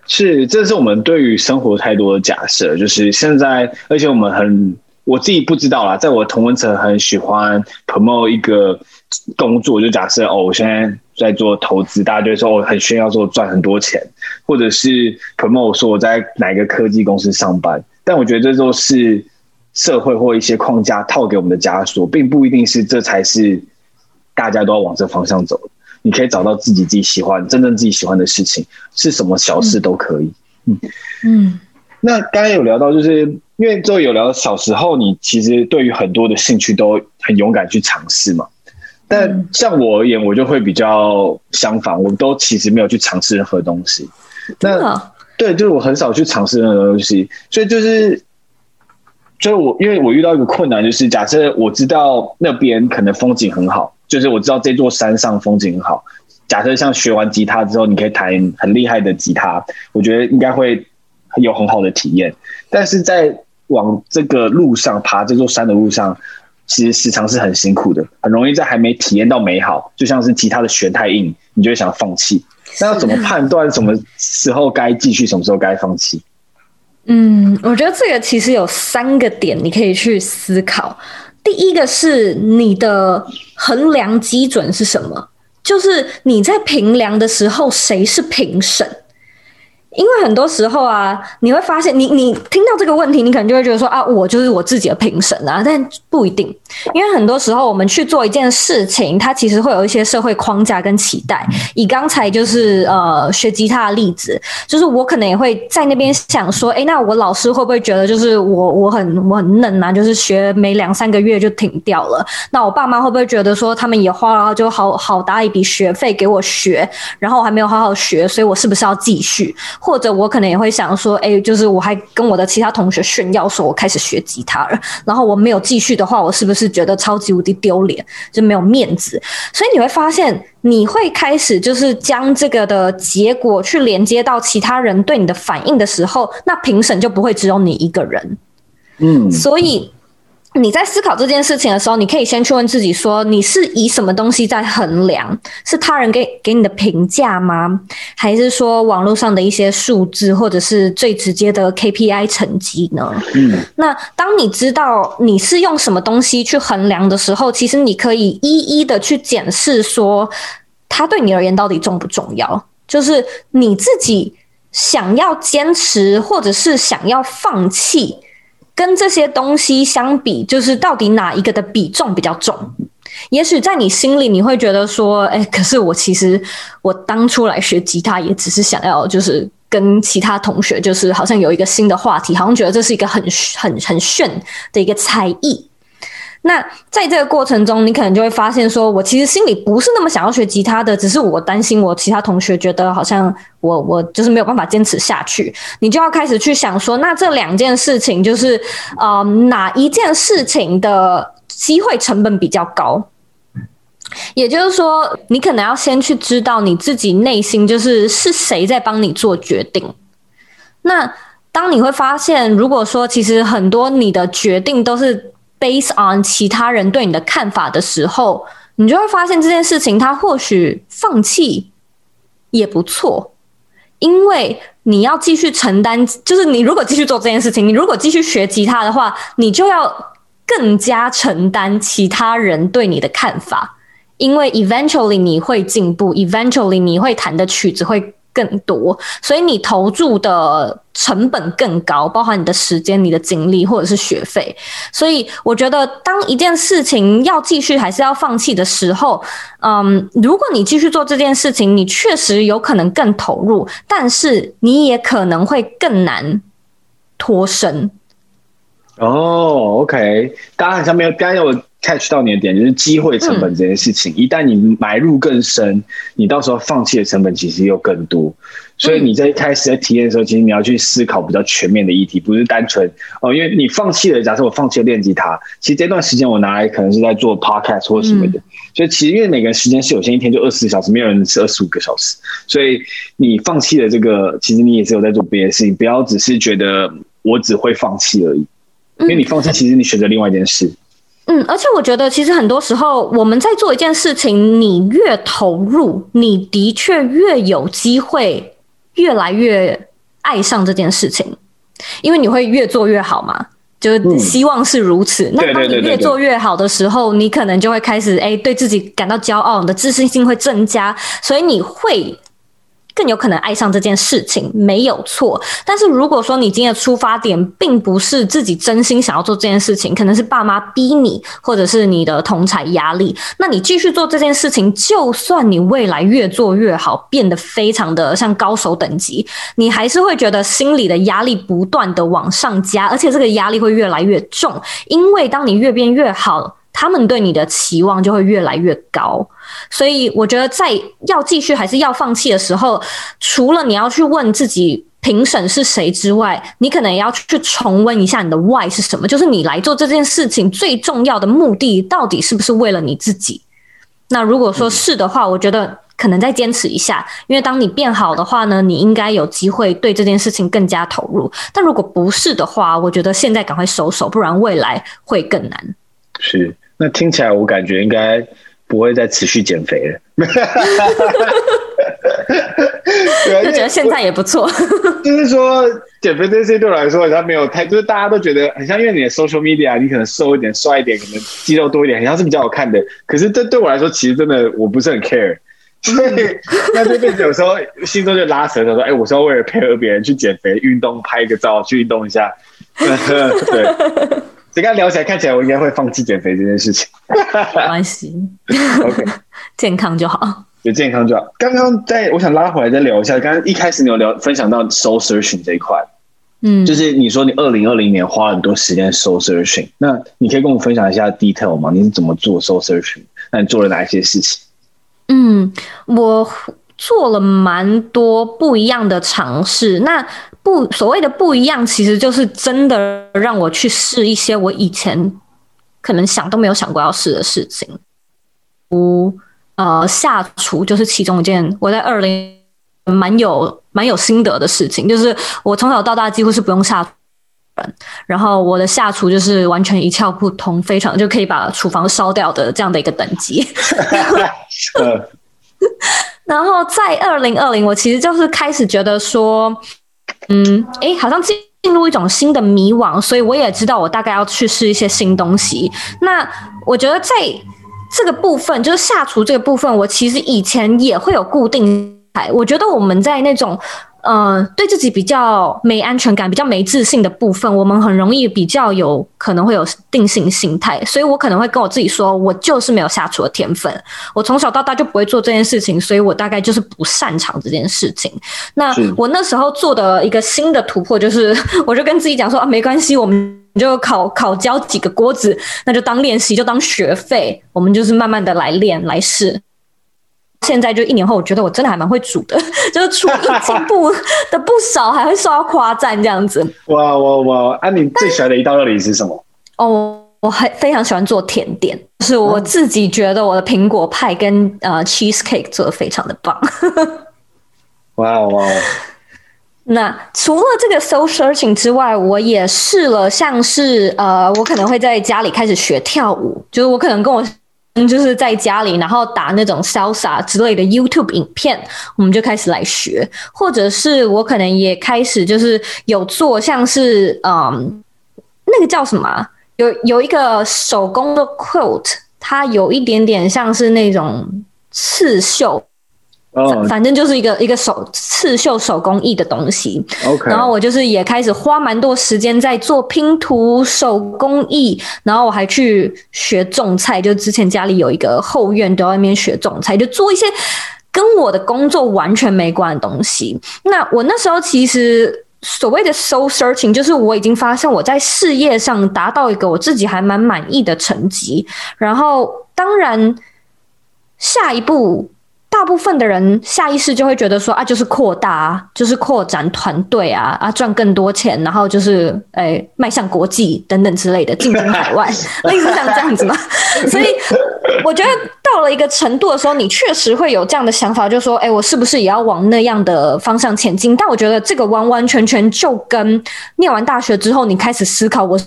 是，这是我们对于生活太多的假设，就是现在，而且我们很我自己不知道啦，在我同温层很喜欢 promote 一个工作，就假设哦，我现在在做投资，大家就会说我、哦、很炫耀，说我赚很多钱，或者是 promote 说我在哪个科技公司上班。但我觉得这都是社会或一些框架套给我们的枷锁，并不一定是这才是大家都要往这方向走的。你可以找到自己自己喜欢、真正自己喜欢的事情，是什么小事都可以。嗯嗯。那刚才有聊到，就是因为Zoey有聊到小时候，你其实对于很多的兴趣都很勇敢去尝试嘛。但像我而言，我就会比较相反，我都其实没有去尝试任何东西。那对，就是我很少去尝试任何东西，所以就是，所以我因为我遇到一个困难，就是假设我知道那边可能风景很好，就是我知道这座山上风景很好。假设像学完吉他之后，你可以弹很厉害的吉他，我觉得应该会有很好的体验。但是在往这个路上爬这座山的路上，其实时常是很辛苦的，很容易在还没体验到美好，就像是吉他的弦太硬，你就会想放弃。那要怎么判断什么时候该继续，什么时候该放弃？嗯，我觉得这个其实有三个点你可以去思考。第一个是你的衡量基准是什么？就是你在评量的时候，谁是评审？因为很多时候啊，你会发现你你听到这个问题，你可能就会觉得说啊，我就是我自己的评审啊，但不一定，因为很多时候我们去做一件事情，它其实会有一些社会框架跟期待。以刚才就是呃学吉他的例子，就是我可能也会在那边想说，哎，那我老师会不会觉得就是我我很我很嫩啊，就是学没两三个月就停掉了？那我爸妈会不会觉得说他们也花了就好好大一笔学费给我学，然后我还没有好好学，所以我是不是要继续？或者我可能也会想说，哎、欸，就是我还跟我的其他同学炫耀说我开始学吉他了，然后我没有继续的话，我是不是觉得超级无敌丢脸，就没有面子？所以你会发现，你会开始就是将这个的结果去连接到其他人对你的反应的时候，那评审就不会只有你一个人。嗯，所以你在思考这件事情的时候，你可以先去问自己说，你是以什么东西在衡量？是他人给给你的评价吗？还是说网络上的一些数字，或者是最直接的 K P I 成绩呢？嗯，那当你知道你是用什么东西去衡量的时候，其实你可以一一的去检视说，它对你而言到底重不重要？就是你自己想要坚持，或者是想要放弃，跟这些东西相比，就是到底哪一个的比重比较重？也许在你心里你会觉得说，哎、欸，可是我其实我当初来学吉他也只是想要就是跟其他同学就是好像有一个新的话题，好像觉得这是一个很很很炫的一个才艺。那在这个过程中，你可能就会发现说，我其实心里不是那么想要学吉他的，只是我担心我其他同学觉得好像我我就是没有办法坚持下去。你就要开始去想说，那这两件事情就是呃哪一件事情的机会成本比较高？也就是说，你可能要先去知道你自己内心就是是谁在帮你做决定。那当你会发现，如果说其实很多你的决定都是based on 其他人对你的看法的时候，你就会发现这件事情它或许放弃也不错，因为你要继续承担，就是你如果继续做这件事情，你如果继续学吉他的话，你就要更加承担其他人对你的看法，因为 eventually 你会进步， eventually 你会弹的曲子会更多，所以你投注的成本更高，包含你的时间、你的精力或者是学费。所以我觉得当一件事情要继续还是要放弃的时候，嗯，如果你继续做这件事情，你确实有可能更投入，但是你也可能会更难脱身。哦、oh, ，OK， 大家好像没有，刚才我 catch 到你的点，就是机会成本这件事情、嗯。一旦你埋入更深，你到时候放弃的成本其实又更多。所以你在一开始在体验的时候，其实你要去思考比较全面的议题，不是单纯哦，因为你放弃了，假设我放弃了练吉他，其实这段时间我拿来可能是在做 podcast 或什么的。嗯、所以其实因为每个人时间是有限，一天就二十四小时，没有人是二十五个小时，所以你放弃了这个，其实你也是有在做别的事情，不要只是觉得我只会放弃而已。因为你放弃，其实你选择另外一件事。嗯，而且我觉得，其实很多时候我们在做一件事情，你越投入，你的确越有机会越来越爱上这件事情，因为你会越做越好嘛。就是希望是如此、嗯、那当你越做越好的时候，对对对对对，你可能就会开始、欸、对自己感到骄傲，你的自信心会增加，所以你会更有可能爱上这件事情，没有错。但是如果说你今天的出发点并不是自己真心想要做这件事情，可能是爸妈逼你，或者是你的同侪压力，那你继续做这件事情，就算你未来越做越好，变得非常的像高手等级，你还是会觉得心理的压力不断的往上加，而且这个压力会越来越重，因为当你越变越好，他们对你的期望就会越来越高。所以我觉得在要继续还是要放弃的时候，除了你要去问自己评审是谁之外，你可能也要去重温一下你的 why 是什么，就是你来做这件事情最重要的目的到底是不是为了你自己。那如果说是的话，我觉得可能再坚持一下，因为当你变好的话呢，你应该有机会对这件事情更加投入。但如果不是的话，我觉得现在赶快收手，不然未来会更难。是，那听起来我感觉应该不会再持续减肥了。就觉得现在也不错。就是说减肥这些对我来说好像没有太，就是大家都觉得很像，因为你的 social media 你可能瘦一点帅一点可能肌肉多一点，好像是比较好看的。可是这对我来说其实真的我不是很 care。所以那这边有时候心中就拉扯，说：“哎、欸，我是要为了配合别人去减肥、运动，拍个照去运动一下。呃”对，这刚聊起来，看起来我应该会放弃减肥这件事情。没关系 ，OK， 健康就好，有健康就好。刚刚在我想拉回来再聊一下，刚刚一开始你有聊分享到 soul searching 这一块，嗯，就是你说你二零二零年花了很多时间 soul searching， 那你可以跟我分享一下 detail 吗？你是怎么做 soul searching？ 那你做了哪一些事情？嗯，我做了蛮多不一样的尝试。那不所谓的不一样，其实就是真的让我去试一些我以前可能想都没有想过要试的事情。不，呃，下厨就是其中一件我在二零蛮有蛮有心得的事情，就是我从小到大几乎是不用下厨。然后我的下厨就是完全一窍不通，非常就可以把厨房烧掉的这样的一个等级。然后在二零二零，我其实就是开始觉得说，嗯，哎，好像进入一种新的迷惘，所以我也知道我大概要去试一些新东西。那我觉得在这个部分，就是下厨这个部分，我其实以前也会有固定。我觉得我们在那种。呃，对自己比较没安全感、比较没自信的部分，我们很容易比较有可能会有定型心态，所以我可能会跟我自己说，我就是没有下厨的天分，我从小到大就不会做这件事情，所以我大概就是不擅长这件事情。那我那时候做的一个新的突破就是，我就跟自己讲说啊，没关系，我们就烤烤焦几个锅子，那就当练习，就当学费，我们就是慢慢的来练来试。现在就一年后，我觉得我真的还蛮会煮的，就是厨艺进步的不少，还会受到夸赞这样子。哇哇哇！啊，你最喜欢的一道料理是什么？哦，我还非常喜欢做甜点，就是我自己觉得我的苹果派跟、嗯、呃 cheesecake 做的非常的棒。哇哇！那除了这个 soul searching 之外，我也试了像是呃，我可能会在家里开始学跳舞，就是我可能跟我。就是在家里，然后打那种 salsa 之类的 YouTube 影片，我们就开始来学，或者是我可能也开始就是有做像是嗯，那个叫什么、啊，有有一个手工的 quilt， 它有一点点像是那种刺绣。Oh. 反正就是一个一个手刺绣手工艺的东西， okay. 然后我就是也开始花蛮多时间在做拼图手工艺，然后我还去学种菜，就之前家里有一个后院都在那边学种菜，就做一些跟我的工作完全没关的东西。那我那时候其实所谓的 soul searching 就是我已经发现我在事业上达到一个我自己还蛮满意的成绩，然后当然下一步大部分的人下意识就会觉得说啊，就是扩大啊，就是扩展团队啊，啊赚更多钱，然后就是诶、欸、迈向国际等等之类的，进军海外，类似像这样子嘛。所以我觉得到了一个程度的时候，你确实会有这样的想法，就是说，哎、欸，我是不是也要往那样的方向前进？但我觉得这个完完全全就跟念完大学之后，你开始思考我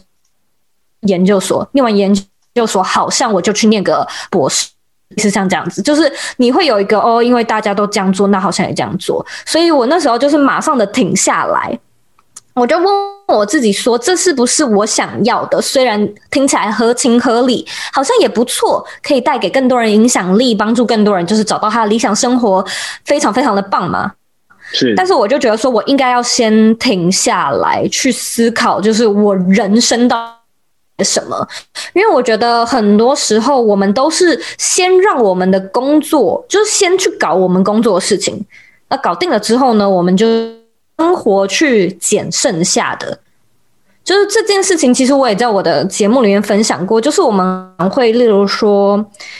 研究所，念完研究所好像我就去念个博士。是像这样子，就是你会有一个哦，因为大家都这样做，那好像也这样做，所以我那时候就是马上的停下来，我就问我自己说，这是不是我想要的？虽然听起来合情合理，好像也不错，可以带给更多人影响力，帮助更多人，就是找到他的理想生活，非常非常的棒嘛。是，但是我就觉得说我应该要先停下来去思考，就是我人生到。什么？因为我觉得很多时候我们都是先让我们的工作，就是先去搞我们工作的事情，那搞定了之后呢，我们就生活去捡剩下的。就是这件事情其实我也在我的节目里面分享过，就是我们会例如说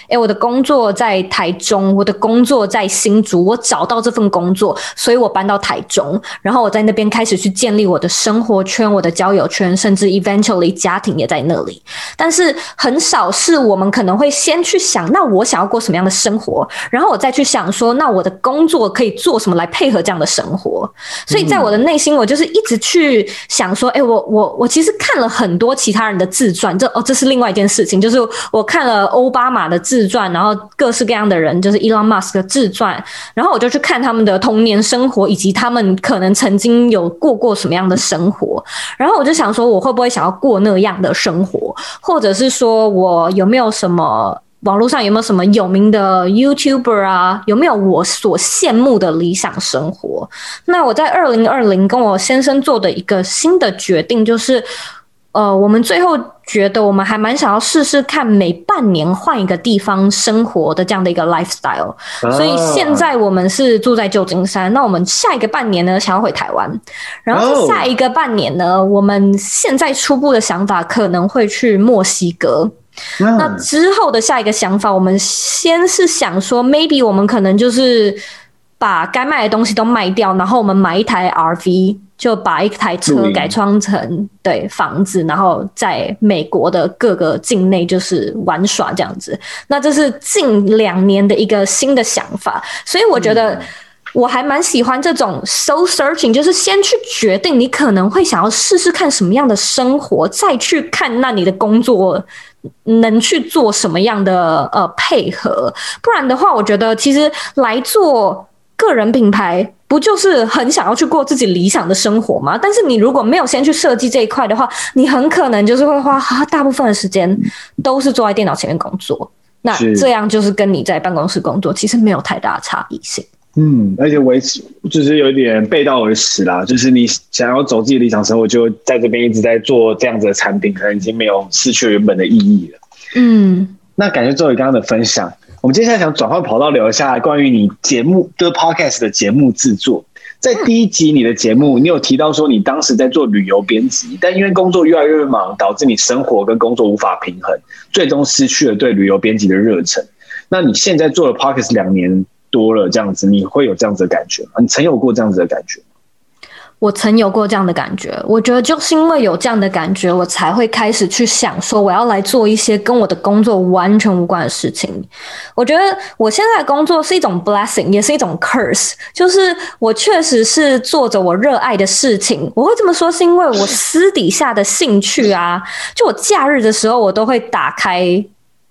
诶，我的工作在台中，我的工作在新竹，我找到这份工作，所以我搬到台中，然后我在那边开始去建立我的生活圈，我的交友圈，甚至 eventually 家庭也在那里。但是很少是我们可能会先去想那我想要过什么样的生活，然后我再去想说那我的工作可以做什么来配合这样的生活。所以在我的内心我就是一直去想说诶，我我我其实看了很多其他人的自传，这哦，这是另外一件事情，就是我看了奥巴马的自传，然后各式各样的人，就是 Elon Musk 的自传，然后我就去看他们的童年生活，以及他们可能曾经有过过什么样的生活，然后我就想说，我会不会想要过那样的生活，或者是说我有没有什么。网络上有没有什么有名的 YouTuber 啊？有没有我所羡慕的理想生活？那我在二零二零跟我先生做的一个新的决定就是，呃，我们最后觉得我们还蛮想要试试看每半年换一个地方生活的这样的一个 lifestyle。所以现在我们是住在旧金山，那我们下一个半年呢，想要回台湾。然后下一个半年呢，我们现在初步的想法可能会去墨西哥。那之后的下一个想法，我们先是想说 maybe 我们可能就是把该卖的东西都卖掉，然后我们买一台 R V， 就把一台车改装成对房子，然后在美国的各个境内就是玩耍这样子。那这是近两年的一个新的想法，所以我觉得我还蛮喜欢这种 soul searching， 就是先去决定你可能会想要试试看什么样的生活，再去看那你的工作能去做什么样的呃配合。不然的话，我觉得其实来做个人品牌不就是很想要去过自己理想的生活吗？但是你如果没有先去设计这一块的话，你很可能就是会花大部分的时间都是坐在电脑前面工作，那这样就是跟你在办公室工作其实没有太大的差异性。嗯，而且维持就是有点背道而驰啦，就是你想要走自己的理想生活，就在这边一直在做这样子的产品，可能已经没有失去原本的意义了。嗯，那感谢Zoey刚刚的分享，我们接下来想转换跑道聊一下关于你节目的 podcast 的节目制作。在第一集你的节目，你有提到说你当时在做旅游编辑，但因为工作越来越忙，导致你生活跟工作无法平衡，最终失去了对旅游编辑的热忱。那你现在做了 podcast 两年。多了这样子，你会有这样子的感觉吗？你曾有过这样子的感觉吗？我曾有过这样的感觉，我觉得就是因为有这样的感觉，我才会开始去想说我要来做一些跟我的工作完全无关的事情。我觉得我现在的工作是一种 blessing， 也是一种 curse， 就是我确实是做着我热爱的事情。我会这么说是因为我私底下的兴趣啊，就我假日的时候我都会打开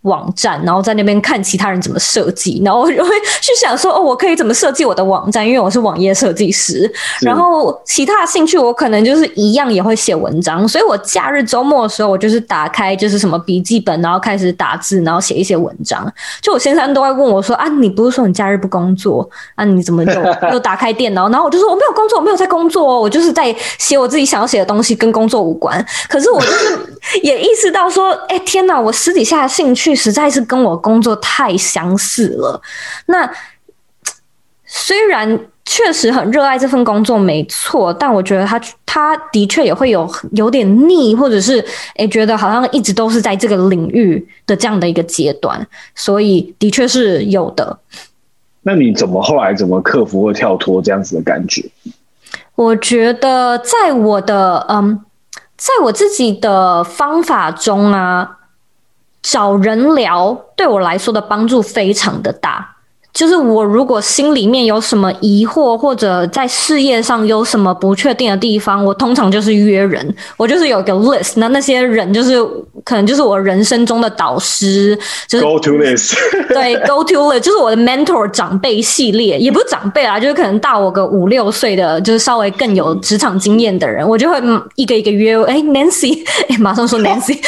网站，然后在那边看其他人怎么设计，然后我就会去想说哦，我可以怎么设计我的网站，因为我是网页设计师。然后其他的兴趣我可能就是一样也会写文章，所以我假日周末的时候我就是打开就是什么笔记本，然后开始打字，然后写一些文章。就我先生都会问我说啊，你不是说你假日不工作啊，你怎么又又打开电脑？然后我就说我没有工作，我没有在工作哦，我就是在写我自己想要写的东西，跟工作无关。可是我就是也意识到说哎，天哪，我私底下的兴趣实在是跟我工作太相似了。那虽然确实很热爱这份工作没错，但我觉得他他的确也会有有点腻，或者是诶觉得好像一直都是在这个领域的这样的一个阶段，所以的确是有的。那你怎么后来怎么克服或跳脱这样子的感觉？我觉得在我的嗯，在我自己的方法中啊，找人聊对我来说的帮助非常的大。就是我如果心里面有什么疑惑，或者在事业上有什么不确定的地方，我通常就是约人，我就是有一个 list， 那那些人就是可能就是我人生中的导师，就是 go to list， 对 go to list， 就是我的 mentor 长辈系列，也不是长辈啦，就是可能大我个五六岁的，就是稍微更有职场经验的人，我就会一个一个约，哎、欸、Nancy， 哎、欸、马上说 Nancy，Nancy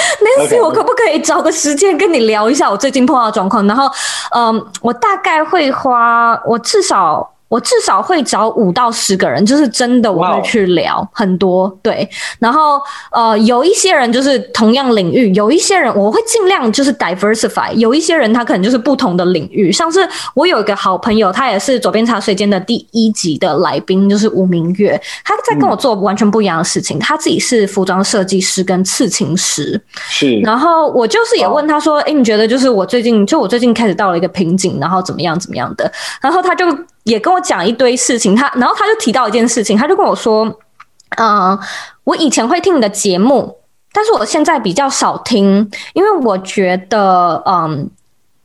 Nancy， okay， 我可不可以找个时间跟你聊一下我最近碰到的状况？然后，嗯，我大概。会花我至少我至少会找五到十个人，就是真的我会去聊很多， wow. 对。然后呃，有一些人就是同样领域，有一些人我会尽量就是 diversify， 有一些人他可能就是不同的领域。像是我有一个好朋友，他也是左边茶水间的第一集的来宾，就是吴明月，他在跟我做完全不一样的事情，嗯、他自己是服装设计师跟刺青师，是。然后我就是也问他说，哎、wow. 欸，你觉得就是我最近就我最近开始到了一个瓶颈，然后怎么样怎么样的，然后他就也跟我讲一堆事情，他然后他就提到一件事情，他就跟我说，嗯、呃，我以前会听你的节目，但是我现在比较少听，因为我觉得，嗯，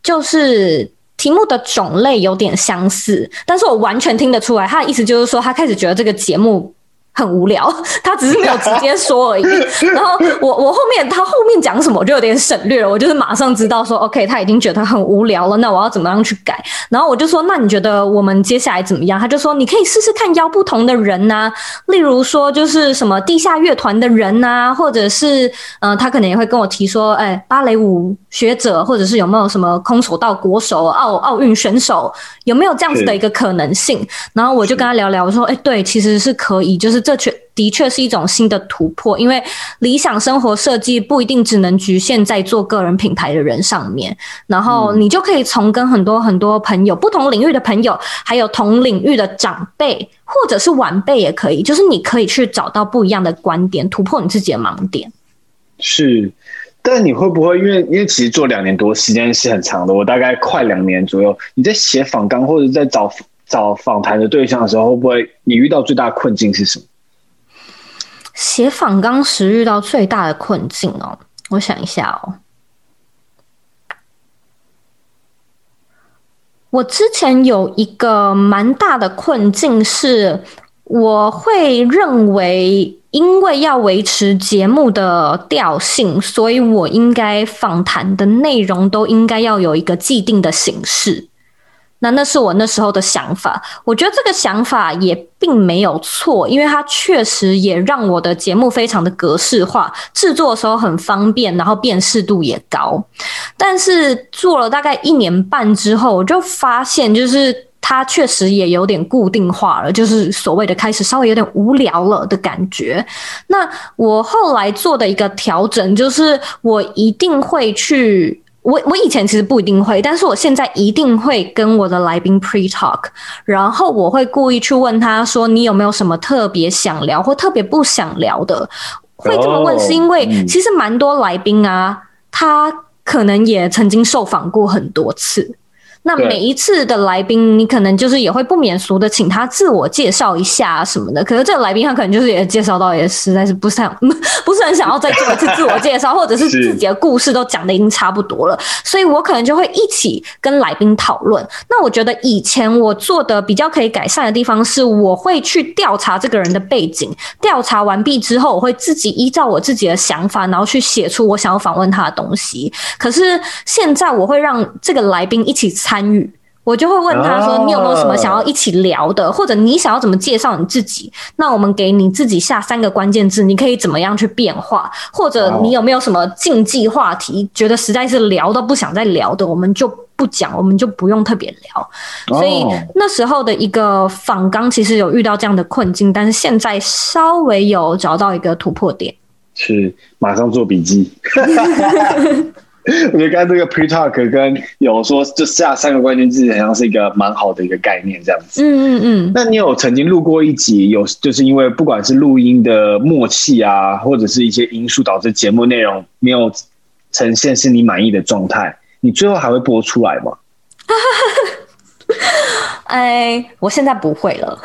就是题目的种类有点相似，但是我完全听得出来，他的意思就是说，他开始觉得这个节目很无聊，他只是没有直接说而已。然后我我后面他后面讲什么我就有点省略了，我就是马上知道说 OK 他已经觉得很无聊了，那我要怎么样去改。然后我就说那你觉得我们接下来怎么样，他就说你可以试试看邀不同的人啊，例如说就是什么地下乐团的人啊，或者是呃他可能也会跟我提说哎芭蕾舞学者，或者是有没有什么空手道国手、奥奥运选手，有没有这样子的一个可能性。然后我就跟他聊聊，我说哎对其实是可以，就是这的确是一种新的突破，因为理想生活设计不一定只能局限在做个人品牌的人上面，然后你就可以从跟很多很多朋友、不同领域的朋友，还有同领域的长辈或者是晚辈也可以，就是你可以去找到不一样的观点，突破你自己的盲点。是，但你会不会因为因为其实做两年多时间是很长的，我大概快两年左右，你在写访纲或者在找找访谈的对象的时候，会不会你遇到最大的困境是什么？写访纲时遇到最大的困境哦，我想一下哦，我之前有一个蛮大的困境是，我会认为因为要维持节目的调性，所以我应该访谈的内容都应该要有一个既定的形式。那那是我那时候的想法，我觉得这个想法也并没有错，因为它确实也让我的节目非常的格式化，制作的时候很方便，然后辨识度也高。但是做了大概一年半之后，我就发现就是它确实也有点固定化了，就是所谓的开始稍微有点无聊了的感觉。那我后来做的一个调整就是我一定会去我我以前其实不一定会，但是我现在一定会跟我的来宾 pre-talk， 然后我会故意去问他说你有没有什么特别想聊或特别不想聊的。会这么问是因为其实蛮多来宾啊，他可能也曾经受访过很多次。那每一次的来宾你可能就是也会不免俗的请他自我介绍一下什么的，可是这个来宾他可能就是也介绍到也实在是不是很不是很想要再做一次自我介绍，或者是自己的故事都讲的已经差不多了，所以我可能就会一起跟来宾讨论。那我觉得以前我做的比较可以改善的地方是我会去调查这个人的背景，调查完毕之后我会自己依照我自己的想法然后去写出我想要访问他的东西。可是现在我会让这个来宾一起猜参与，我就会问他说你有没有什么想要一起聊的，或者你想要怎么介绍你自己，那我们给你自己下三个关键字，你可以怎么样去变化，或者你有没有什么禁忌话题觉得实在是聊都不想再聊的，我们就不讲，我们就不用特别聊。所以那时候的一个访纲其实有遇到这样的困境，但是现在稍微有找到一个突破点。是，马上做笔记。我觉得刚才这个 pre-talk 跟有说就下三个关键字好像是一个蛮好的一个概念这样子。嗯嗯嗯。那你有曾经录过一集有就是因为不管是录音的默契啊，或者是一些因素导致节目内容没有呈现是你满意的状态，你最后还会播出来吗？哎，我现在不会了。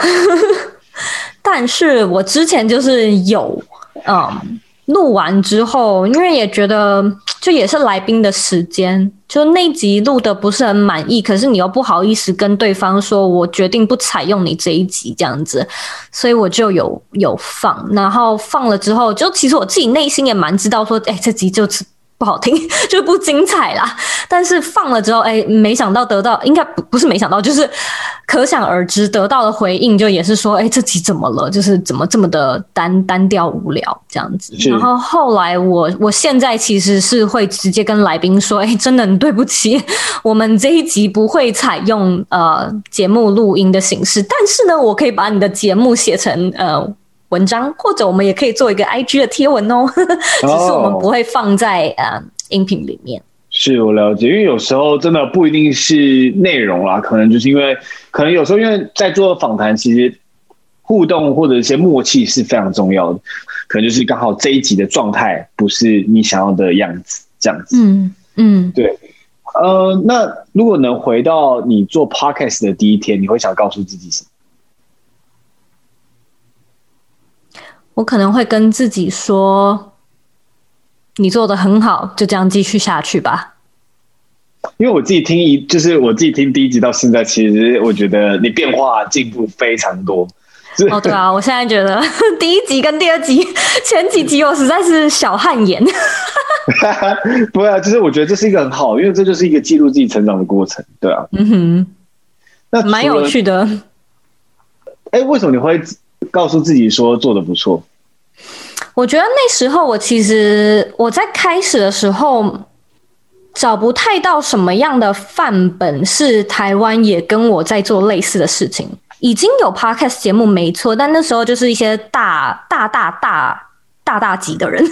但是我之前就是有嗯录完之后，因为也觉得就也是来宾的时间，就那集录的不是很满意，可是你又不好意思跟对方说我决定不采用你这一集这样子，所以我就有有放。然后放了之后，就其实我自己内心也蛮知道说哎、欸，这集就不好听，就不精彩啦。但是放了之后，哎，没想到得到，应该不不是没想到，就是可想而知得到的回应，就也是说，哎，这集怎么了？就是怎么这么的单单调无聊这样子。然后后来我我现在其实是会直接跟来宾说，哎，真的很对不起，我们这一集不会采用呃节目录音的形式，但是呢，我可以把你的节目写成呃。文章，或者我们也可以做一个 I G 的贴文哦，只是我们不会放在、oh. 呃音频里面。是我了解，因为有时候真的不一定是内容啦，可能就是因为可能有时候因为在做访谈，其实互动或者一些默契是非常重要的，可能就是刚好这一集的状态不是你想要的样子，这样子。嗯嗯，对。呃，那如果能回到你做 podcast 的第一天，你会想告诉自己什么？我可能会跟自己说，你做得很好，就这样继续下去吧。因为我自己听一，就是我自己听第一集到现在，其实我觉得你变化进步非常多。哦，对啊，我现在觉得第一集跟第二集，前几集我实在是小汗颜。不啊，就是我觉得这是一个很好，因为这就是一个记录自己成长的过程，对啊。嗯哼，那蛮有趣的。哎、欸，为什么你会告诉自己说做得不错？我觉得那时候我其实我在开始的时候找不太到什么样的范本是台湾也跟我在做类似的事情，已经有 podcast 节目没错，但那时候就是一些大大大大大大级的人，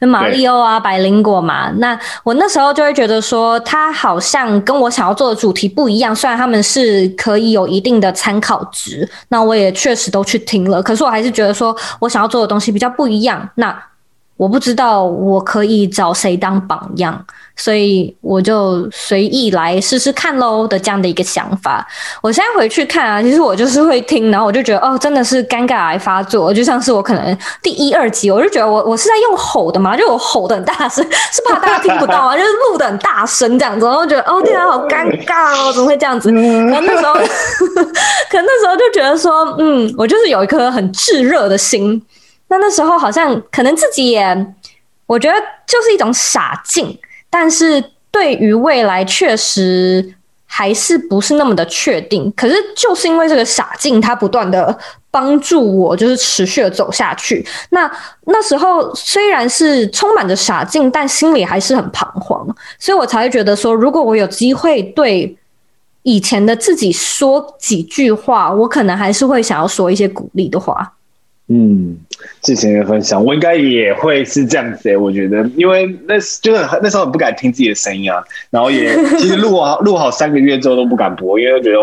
马里欧啊，百灵果嘛，那我那时候就会觉得说他好像跟我想要做的主题不一样，虽然他们是可以有一定的参考值，那我也确实都去听了，可是我还是觉得说我想要做的东西比较不一样，那我不知道我可以找谁当榜样，所以我就随意来试试看咯的这样的一个想法。我现在回去看啊，其实我就是会听，然后我就觉得哦，真的是尴尬癌发作，就像是我可能第一二集，我就觉得我我是在用吼的嘛，就我吼的很大声，是怕大家听不到啊，就是录的很大声这样子，然后觉得哦天啊，好尴尬哦，怎么会这样子？然后那时候，可那时候就觉得说，嗯，我就是有一颗很炙热的心。那那时候好像可能自己也，我觉得就是一种傻劲，但是对于未来确实还是不是那么的确定。可是就是因为这个傻劲，它不断的帮助我，就是持续的走下去。那那时候虽然是充满着傻劲，但心里还是很彷徨，所以我才会觉得说，如果我有机会对以前的自己说几句话，我可能还是会想要说一些鼓励的话。嗯，之前的分享我应该也会是这样子、欸、我觉得因为 那, 就是那时候很不敢听自己的声音啊，然后也其实录 好, 好三个月之后都不敢播，因为觉得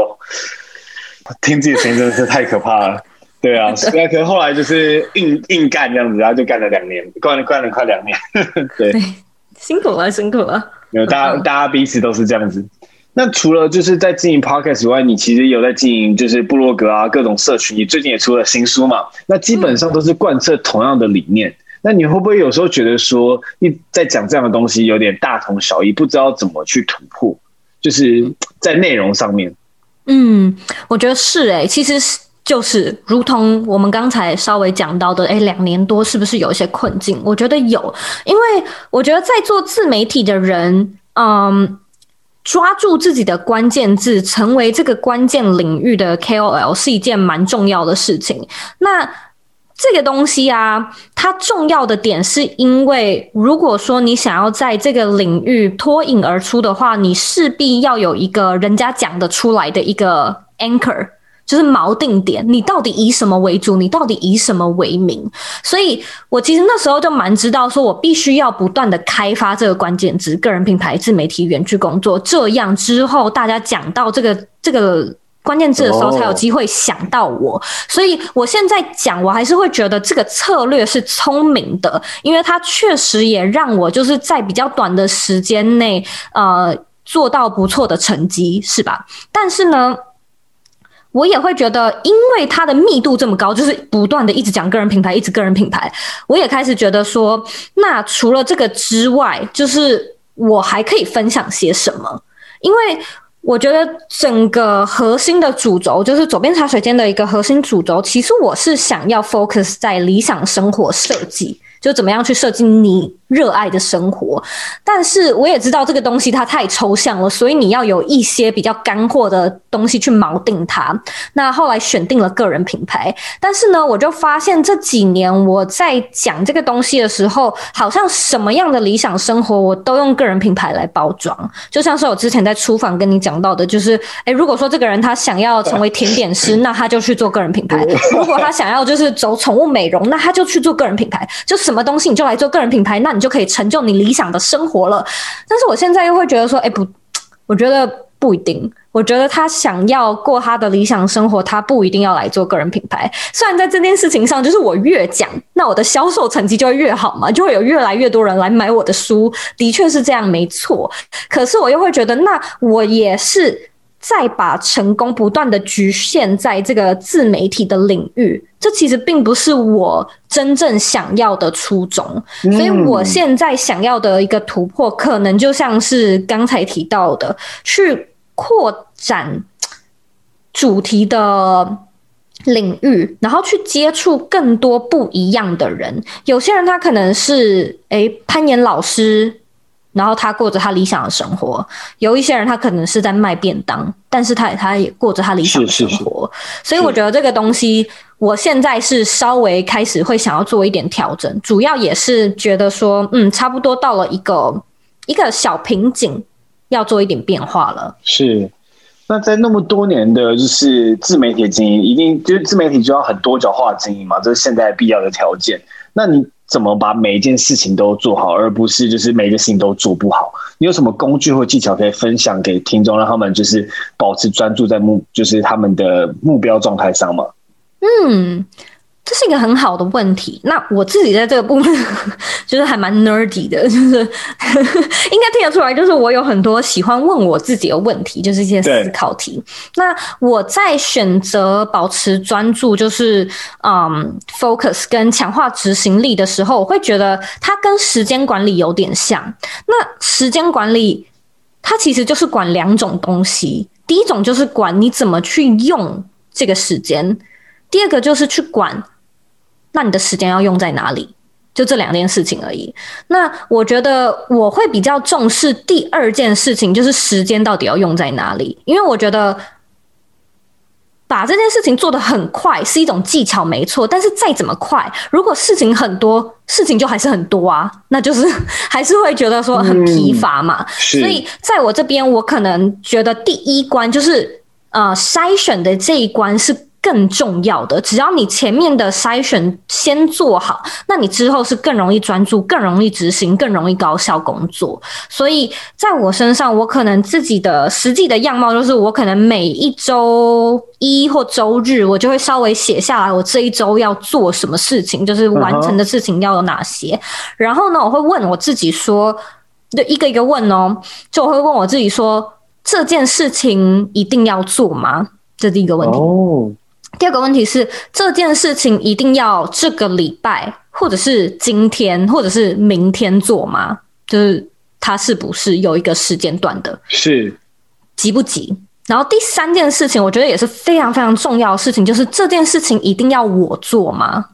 听自己的声音真的是太可怕了。对啊，所以可是后来就是硬硬干这样子，然后就干了两年，干了干了快两年。对，辛苦了辛苦了。有大家大家彼此都是这样子。那除了就是在经营 podcast 以外，你其实有在经营就是部落格啊，各种社群，你最近也出了新书嘛，那基本上都是贯彻同样的理念、嗯、那你会不会有时候觉得说你在讲这样的东西有点大同小异，不知道怎么去突破，就是在内容上面？嗯，我觉得是诶、欸、其实是就是如同我们刚才稍微讲到的，诶，两年多是不是有一些困境？我觉得有，因为我觉得在做自媒体的人，嗯，抓住自己的关键字，成为这个关键领域的 K O L 是一件蛮重要的事情。那这个东西啊，它重要的点是因为，如果说你想要在这个领域脱颖而出的话，你势必要有一个人家讲得出来的一个 anchor， 就是锚定点，你到底以什么为主，你到底以什么为名。所以我其实那时候就蛮知道说我必须要不断的开发这个关键字，个人品牌、自媒体、远距工作，这样之后大家讲到这个这个关键字的时候才有机会想到我。所以我现在讲，我还是会觉得这个策略是聪明的，因为它确实也让我就是在比较短的时间内呃做到不错的成绩，是吧？但是呢，我也会觉得，因为它的密度这么高，就是不断的一直讲个人品牌，一直个人品牌，我也开始觉得说，那除了这个之外，就是我还可以分享些什么？因为我觉得整个核心的主轴，就是佐编茶水间的一个核心主轴，其实我是想要 focus 在理想生活设计。就怎么样去设计你热爱的生活。但是我也知道这个东西它太抽象了，所以你要有一些比较干货的东西去锚定它。那后来选定了个人品牌，但是呢，我就发现这几年我在讲这个东西的时候，好像什么样的理想生活我都用个人品牌来包装。就像是我之前在厨房跟你讲到的，就是诶，如果说这个人他想要成为甜点师，那他就去做个人品牌；如果他想要就是走宠物美容，那他就去做个人品牌。就什么东西你就来做个人品牌，那你就可以成就你理想的生活了。但是我现在又会觉得说，哎、欸、不，我觉得不一定。我觉得他想要过他的理想生活，他不一定要来做个人品牌。虽然在这件事情上，就是我越讲，那我的销售成绩就会越好嘛，就会有越来越多人来买我的书，的确是这样，没错。可是我又会觉得，那我也是再把成功不断的局限在这个自媒体的领域，这其实并不是我真正想要的初衷。所以我现在想要的一个突破，可能就像是刚才提到的，去扩展主题的领域，然后去接触更多不一样的人。有些人他可能是诶攀岩老师，然后他过着他理想的生活。有一些人他可能是在卖便当，但是他他也过着他理想的生活。是是是，所以我觉得这个东西我现在是稍微开始会想要做一点调整，主要也是觉得说嗯，差不多到了一个一个小瓶颈，要做一点变化了。是，那在那么多年的就是自媒体经营，一定就是自媒体就要很多角化经营嘛，这是现在必要的条件。那你怎么把每一件事情都做好，而不是就是每一件事情都做不好？你有什么工具或技巧可以分享给听众，让他们就是保持专注在目，就是他们的目标状态上吗？嗯，这是一个很好的问题。那我自己在这个部分就是还蛮 nerdy 的，就是应该听得出来，就是我有很多喜欢问我自己的问题，就是一些思考题。那我在选择保持专注，就是嗯 focus 跟强化执行力的时候，我会觉得它跟时间管理有点像。那时间管理它其实就是管两种东西，第一种就是管你怎么去用这个时间，第二个就是去管那你的时间要用在哪里，就这两件事情而已。那我觉得我会比较重视第二件事情，就是时间到底要用在哪里，因为我觉得把这件事情做得很快是一种技巧，没错，但是再怎么快，如果事情很多，事情就还是很多啊，那就是还是会觉得说很疲乏嘛。嗯，所以在我这边，我可能觉得第一关就是呃筛选的这一关是更重要的，只要你前面的筛选先做好，那你之后是更容易专注，更容易执行，更容易高效工作。所以在我身上，我可能自己的实际的样貌就是，我可能每一周一或周日，我就会稍微写下来我这一周要做什么事情，就是完成的事情要有哪些。Uh-huh. 然后呢，我会问我自己说，就一个一个问哦，就我会问我自己说，这件事情一定要做吗？这是一个问题。Oh.第二个问题是，这件事情一定要这个礼拜，或者是今天，或者是明天做吗？就是它是不是有一个时间段的？是，急不急？然后第三件事情，我觉得也是非常非常重要的事情，就是这件事情一定要我做吗？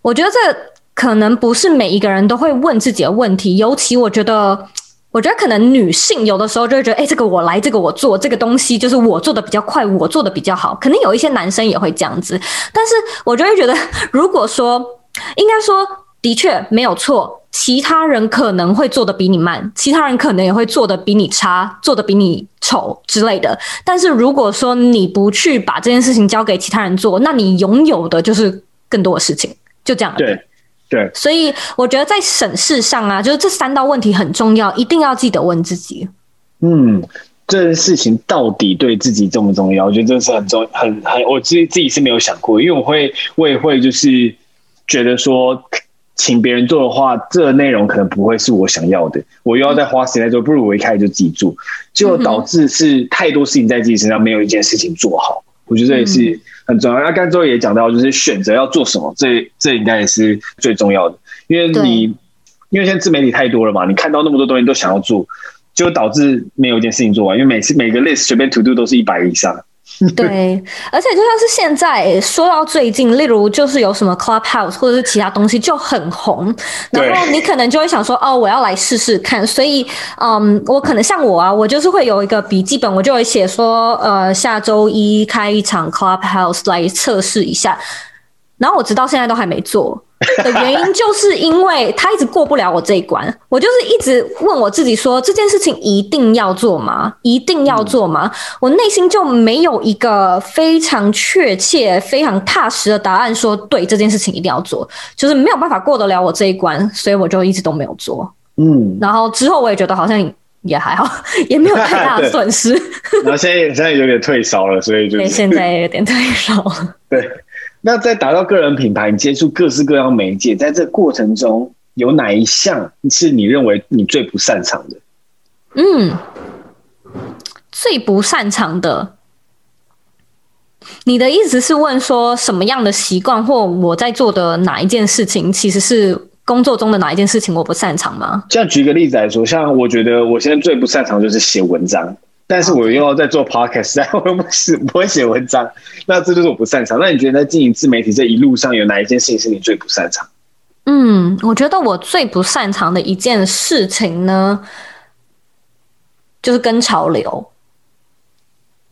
我觉得这可能不是每一个人都会问自己的问题，尤其我觉得。我觉得可能女性有的时候就会觉得，哎、欸，这个我来，这个我做，这个东西就是我做的比较快，我做的比较好。可能有一些男生也会这样子，但是我就会觉得，如果说，应该说，的确没有错，其他人可能会做的比你慢，其他人可能也会做的比你差，做的比你丑之类的。但是如果说你不去把这件事情交给其他人做，那你拥有的就是更多的事情，就这样而已。对。对，所以我觉得在审视上啊，就是这三道问题很重要，一定要记得问自己。嗯，这件事情到底对自己重不重要？我觉得这是很重，很很，我自己自己是没有想过，因为我会，我也会就是觉得说，请别人做的话，这个内容可能不会是我想要的，我又要再花时间做，不如我一开始就自己做，结果导致是太多事情在自己身上，没有一件事情做好。我觉得这也是很重要。那刚才也讲到，就是选择要做什么，这这应该也是最重要的。因为你，因为现在自媒体太多了嘛，你看到那么多东西都想要做，就导致没有一件事情做完。因为每次每个 list 随便 to do 都是一百以上，对，而且就像是现在说到最近，例如就是有什么 Clubhouse 或者是其他东西就很红，然后你可能就会想说哦，我要来试试看。所以嗯，我可能像我啊，我就是会有一个笔记本，我就会写说呃，下周一开一场 Clubhouse 来测试一下，然后我直到现在都还没做的原因就是因为他一直过不了我这一关。我就是一直问我自己说，这件事情一定要做吗？一定要做吗？我内心就没有一个非常确切非常踏实的答案说对，这件事情一定要做，就是没有办法过得了我这一关，所以我就一直都没有做。嗯，然后之后我也觉得好像也还好，也没有太大的损失然后现在, 现在有点退烧了，所以就是现在有点退烧了。对，那在打造个人品牌，你接触各式各样媒介，在这过程中有哪一项是你认为你最不擅长的？嗯，最不擅长的，你的意思是问说什么样的习惯或我在做的哪一件事情，其实是工作中的哪一件事情我不擅长吗？这样举个例子来说，像我觉得我现在最不擅长就是写文章。但是我又要在做 podcast， 但我又不会写文章，那这就是我不擅长。那你觉得在经营自媒体这一路上，有哪一件事情是你最不擅长？嗯，我觉得我最不擅长的一件事情呢，就是跟潮流。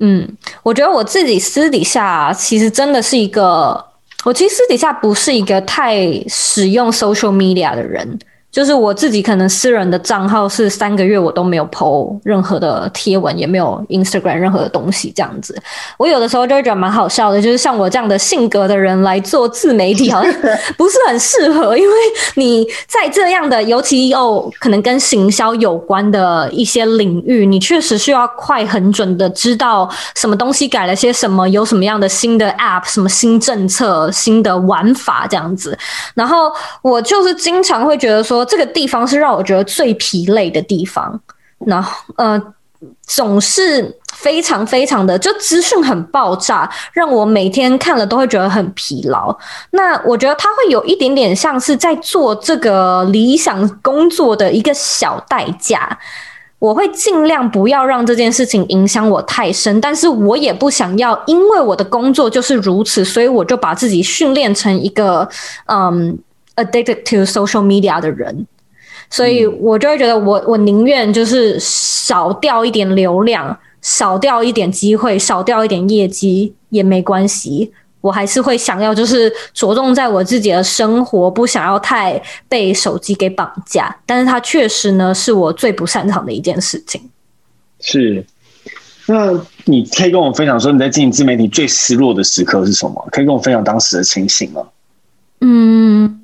嗯，我觉得我自己私底下其实真的是一个，我其实私底下不是一个太使用 social media 的人。就是我自己可能私人的账号是三个月我都没有 po 任何的贴文，也没有 Instagram 任何的东西这样子。我有的时候就会觉得蛮好笑的，就是像我这样的性格的人来做自媒体好像不是很适合，因为你在这样的尤其哦可能跟行销有关的一些领域，你确实需要快很准的知道什么东西改了些什么，有什么样的新的 app， 什么新政策，新的玩法这样子。然后我就是经常会觉得说这个地方是让我觉得最疲累的地方，然后呃，总是非常非常的就资讯很爆炸，让我每天看了都会觉得很疲劳。那我觉得它会有一点点像是在做这个理想工作的一个小代价。我会尽量不要让这件事情影响我太深，但是我也不想要因为我的工作就是如此，所以我就把自己训练成一个嗯addicted to social media 的人。所以我就会觉得我我宁愿就是少掉一点流量，少掉一点机会，少掉一点业绩也没关系，我还是会想要就是着重在我自己的生活，不想要太被手机给绑架。但是它确实呢是我最不擅长的一件事情。是，那你可以跟我分享说你在经营自媒体最失落的时刻是什么？可以跟我分享当时的情形吗？嗯，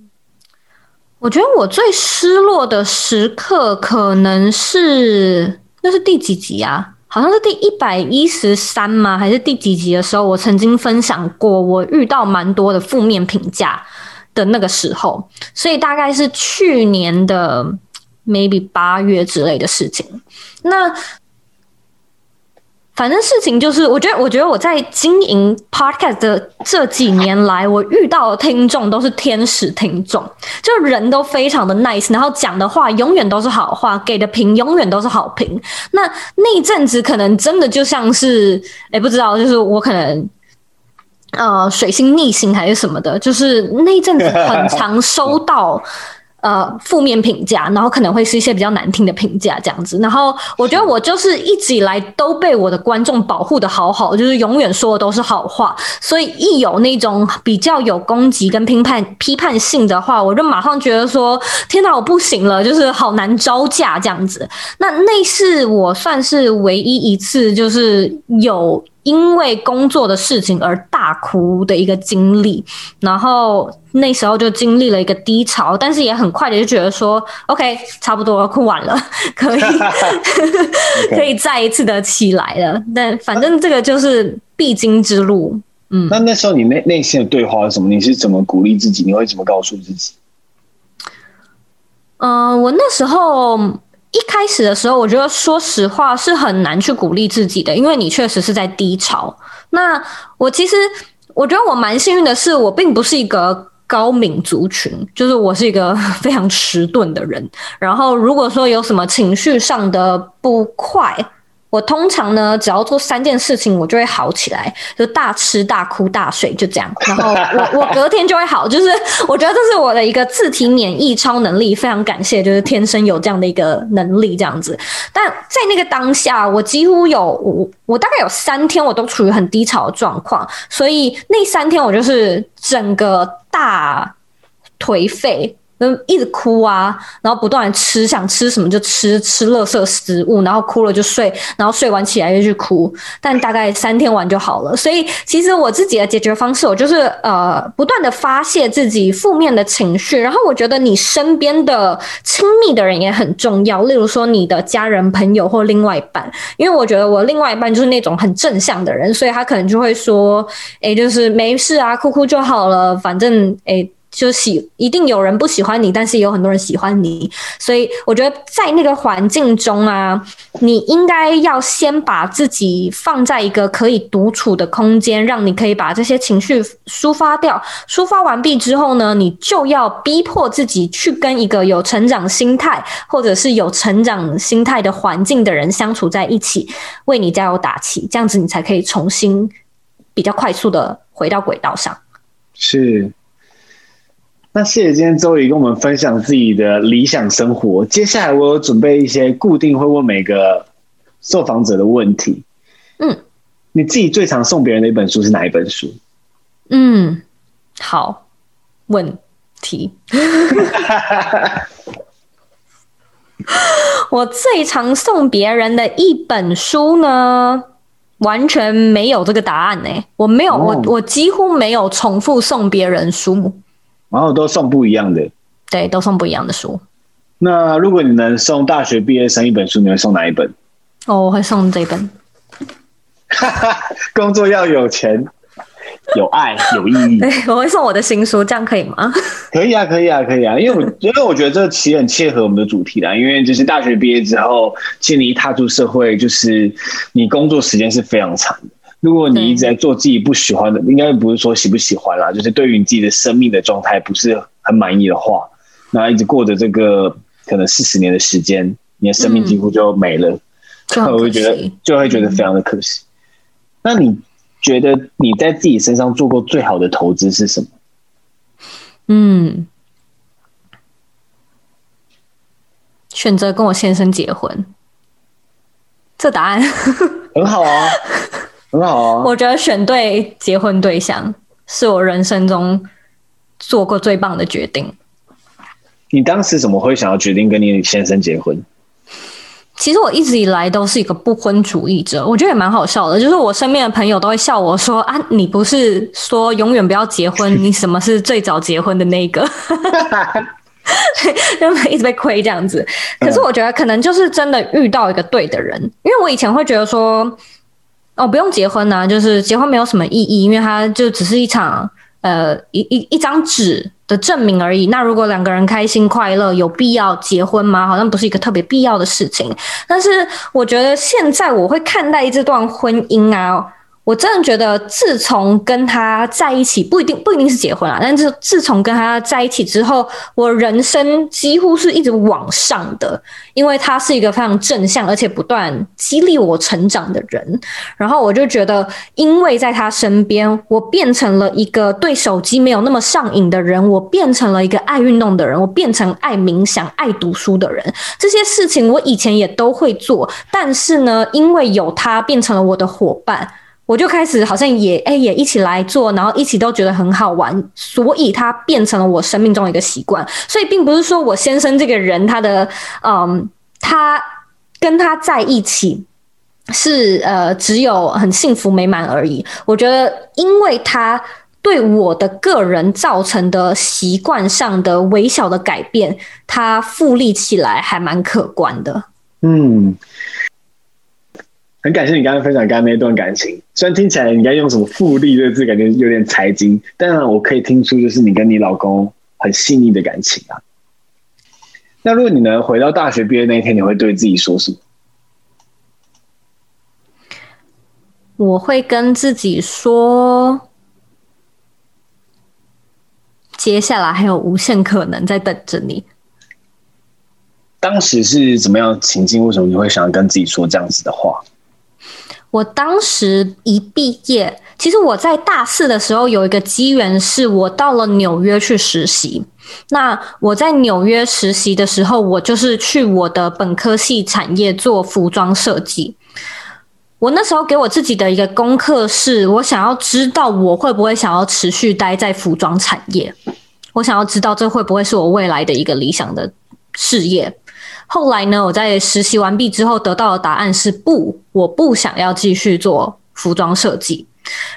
我觉得我最失落的时刻可能是，那是第几集啊？好像是第一百一十三吗？还是第几集的时候，我曾经分享过我遇到蛮多的负面评价的那个时候，所以大概是去年的 maybe 八月之类的事情。那反正事情就是，我觉得，我觉得我在经营 podcast 的这几年来，我遇到的听众都是天使听众，就人都非常的 nice， 然后讲的话永远都是好话，给的评永远都是好评。那那一阵子可能真的就像是，哎，不知道，就是我可能。呃，水星逆行还是什么的，就是那一阵子很常收到。呃，负面评价，然后可能会是一些比较难听的评价这样子。然后我觉得我就是一直以来都被我的观众保护的好好，就是永远说的都是好话，所以一有那种比较有攻击跟批判批判性的话，我就马上觉得说天哪，我不行了，就是好难招架这样子。那那是我算是唯一一次就是有因为工作的事情而大哭的一个经历，然后那时候就经历了一个低潮，但是也很快的就觉得说 OK 差不多了，哭完了，可以可以再一次的起来了。但反正这个就是必经之路。嗯，那那时候你内内心的对话是什么？你是怎么鼓励自己？你会怎么告诉自己？嗯、呃，我那时候一开始的时候，我觉得说实话是很难去鼓励自己的，因为你确实是在低潮。那我其实我觉得我蛮幸运的是，我并不是一个高敏族群，就是我是一个非常迟钝的人。然后如果说有什么情绪上的不快，我通常呢，只要做三件事情，我就会好起来，就大吃、大哭、大睡，就这样。然后我我隔天就会好，就是我觉得这是我的一个自体免疫超能力，非常感谢，就是天生有这样的一个能力这样子。但在那个当下，我几乎有我我大概有三天我都处于很低潮的状况，所以那三天我就是整个大颓废。一直哭啊，然后不断吃，想吃什么就吃，吃垃圾食物，然后哭了就睡，然后睡完起来就去哭，但大概三天完就好了。所以其实我自己的解决方式，我就是呃不断的发泄自己负面的情绪，然后我觉得你身边的亲密的人也很重要，例如说你的家人、朋友或另外一半，因为我觉得我另外一半就是那种很正向的人，所以他可能就会说，诶，就是没事啊，哭哭就好了，反正诶。就喜一定有人不喜欢你，但是也有很多人喜欢你，所以我觉得在那个环境中啊，你应该要先把自己放在一个可以独处的空间，让你可以把这些情绪抒发掉。抒发完毕之后呢，你就要逼迫自己去跟一个有成长心态或者是有成长心态的环境的人相处在一起，为你加油打气，这样子你才可以重新比较快速的回到轨道上。是。那谢谢今天Zoey跟我们分享自己的理想生活。接下来我有准备一些固定会问每个受访者的问题。嗯，你自己最常送别人的一本书是哪一本书？嗯，好问题。我最常送别人的一本书呢？完全没有这个答案欸，我没有，哦，我我几乎没有重复送别人书。然后都送不一样的，对，都送不一样的书。那如果你能送大学毕业生一本书，你会送哪一本？哦，我会送这本。工作要有钱、有爱、有意义。对，我会送我的新书，这样可以吗？可以啊，可以啊，可以啊，因为我因为我觉得这其实很切合我们的主题啦。因为就是大学毕业之后，其实你一踏入社会，就是你工作时间是非常长的。如果你一直在做自己不喜欢的，应该不是说喜不喜欢啦，就是对于你自己的生命的状态不是很满意的话，那一直过着这个可能四十年的时间，你的生命几乎就没了，嗯，我会觉得就会觉得非常的可惜，嗯。那你觉得你在自己身上做过最好的投资是什么？嗯，选择跟我先生结婚，这答案很好啊。很好啊！我觉得选对结婚对象是我人生中做过最棒的决定。你当时怎么会想要决定跟你先生结婚？其实我一直以来都是一个不婚主义者，我觉得也蛮好笑的。就是我身边的朋友都会笑我说：“啊，你不是说永远不要结婚，你什么是最早结婚的那个？”一直被亏这样子。可是我觉得可能就是真的遇到一个对的人，因为我以前会觉得说。哦，不用结婚啊，就是结婚没有什么意义，因为它就只是一场呃一一一张纸的证明而已。那如果两个人开心快乐，有必要结婚吗？好像不是一个特别必要的事情。但是我觉得现在我会看待这段婚姻啊，我真的觉得自从跟他在一起，不一定不一定是结婚啊，但是自从跟他在一起之后，我人生几乎是一直往上的，因为他是一个非常正向而且不断激励我成长的人。然后我就觉得，因为在他身边，我变成了一个对手机没有那么上瘾的人，我变成了一个爱运动的人，我变成爱冥想、爱读书的人。这些事情我以前也都会做，但是呢，因为有他变成了我的伙伴。我就开始好像也哎、欸、也一起来做，然后一起都觉得很好玩，所以它变成了我生命中一个习惯。所以并不是说我先生这个人他的嗯，他跟他在一起是呃只有很幸福美满而已。我觉得因为他对我的个人造成的习惯上的微小的改变，他复利起来还蛮可观的。嗯。很感谢你刚刚分享刚刚那段感情，虽然听起来你该用什么复利这个字感觉有点财经，但我可以听出就是你跟你老公很细腻的感情啊。那如果你能回到大学毕业那一天，你会对自己说什么？我会跟自己说，接下来还有无限可能在等着你。当时是怎么样的情境？为什么你会想要跟自己说这样子的话？我当时一毕业，其实我在大四的时候有一个机缘，是我到了纽约去实习。那我在纽约实习的时候，我就是去我的本科系产业做服装设计。我那时候给我自己的一个功课是，我想要知道我会不会想要持续待在服装产业，我想要知道这会不会是我未来的一个理想的事业。后来呢，我在实习完毕之后得到的答案是不，我不想要继续做服装设计。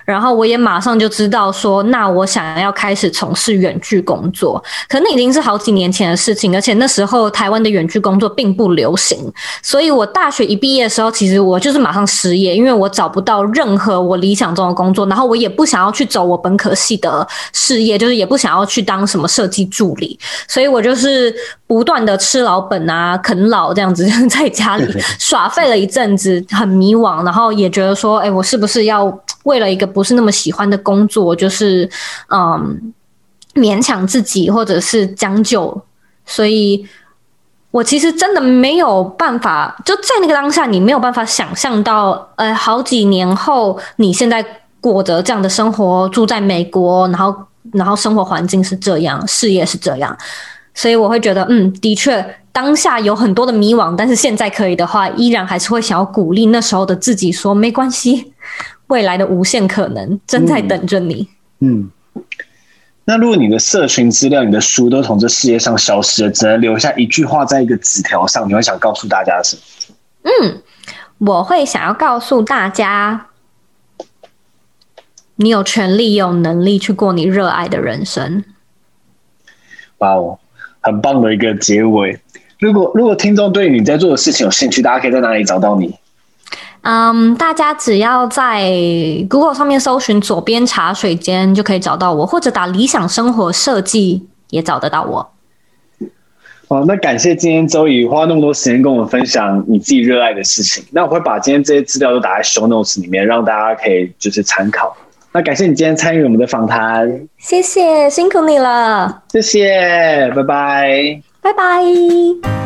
然后我也马上就知道说，那我想要开始从事远距工作。可那已经是好几年前的事情，而且那时候台湾的远距工作并不流行，所以我大学一毕业的时候，其实我就是马上失业，因为我找不到任何我理想中的工作，然后我也不想要去走我本科系的事业，就是也不想要去当什么设计助理，所以我就是不断的吃老本啊，啃老这样子，在家里耍废了一阵子，很迷惘，然后也觉得说，哎，我是不是要为了一个不是那么喜欢的工作，就是嗯勉强自己或者是将就。所以我其实真的没有办法，就在那个当下你没有办法想象到，呃好几年后你现在过着这样的生活，住在美国，然后然后生活环境是这样，事业是这样。所以我会觉得，嗯，的确当下有很多的迷惘，但是现在可以的话，依然还是会想要鼓励那时候的自己说，没关系，未来的无限可能正在等着你。嗯，嗯，那如果你的社群资料、你的书都从这世界上消失了，只能留下一句话在一个纸条上，你会想告诉大家什么？嗯，我会想要告诉大家，你有权利、有能力去过你热爱的人生。哇哦，很棒的一个结尾。如果如果听众对你在做的事情有兴趣，大家可以在哪里找到你？嗯、um, 大家只要在 Google 上面搜寻左边茶水间就可以找到我，或者打理想生活设计也找得到我。哦，那感谢今天Zoey花那么多时间跟我们分享你自己热爱的事情。那我会把今天这些资料都打在 show notes 里面，让大家可以就是参考。那感谢你今天参与我们的访谈，谢谢，辛苦你了，谢谢，拜拜，拜拜。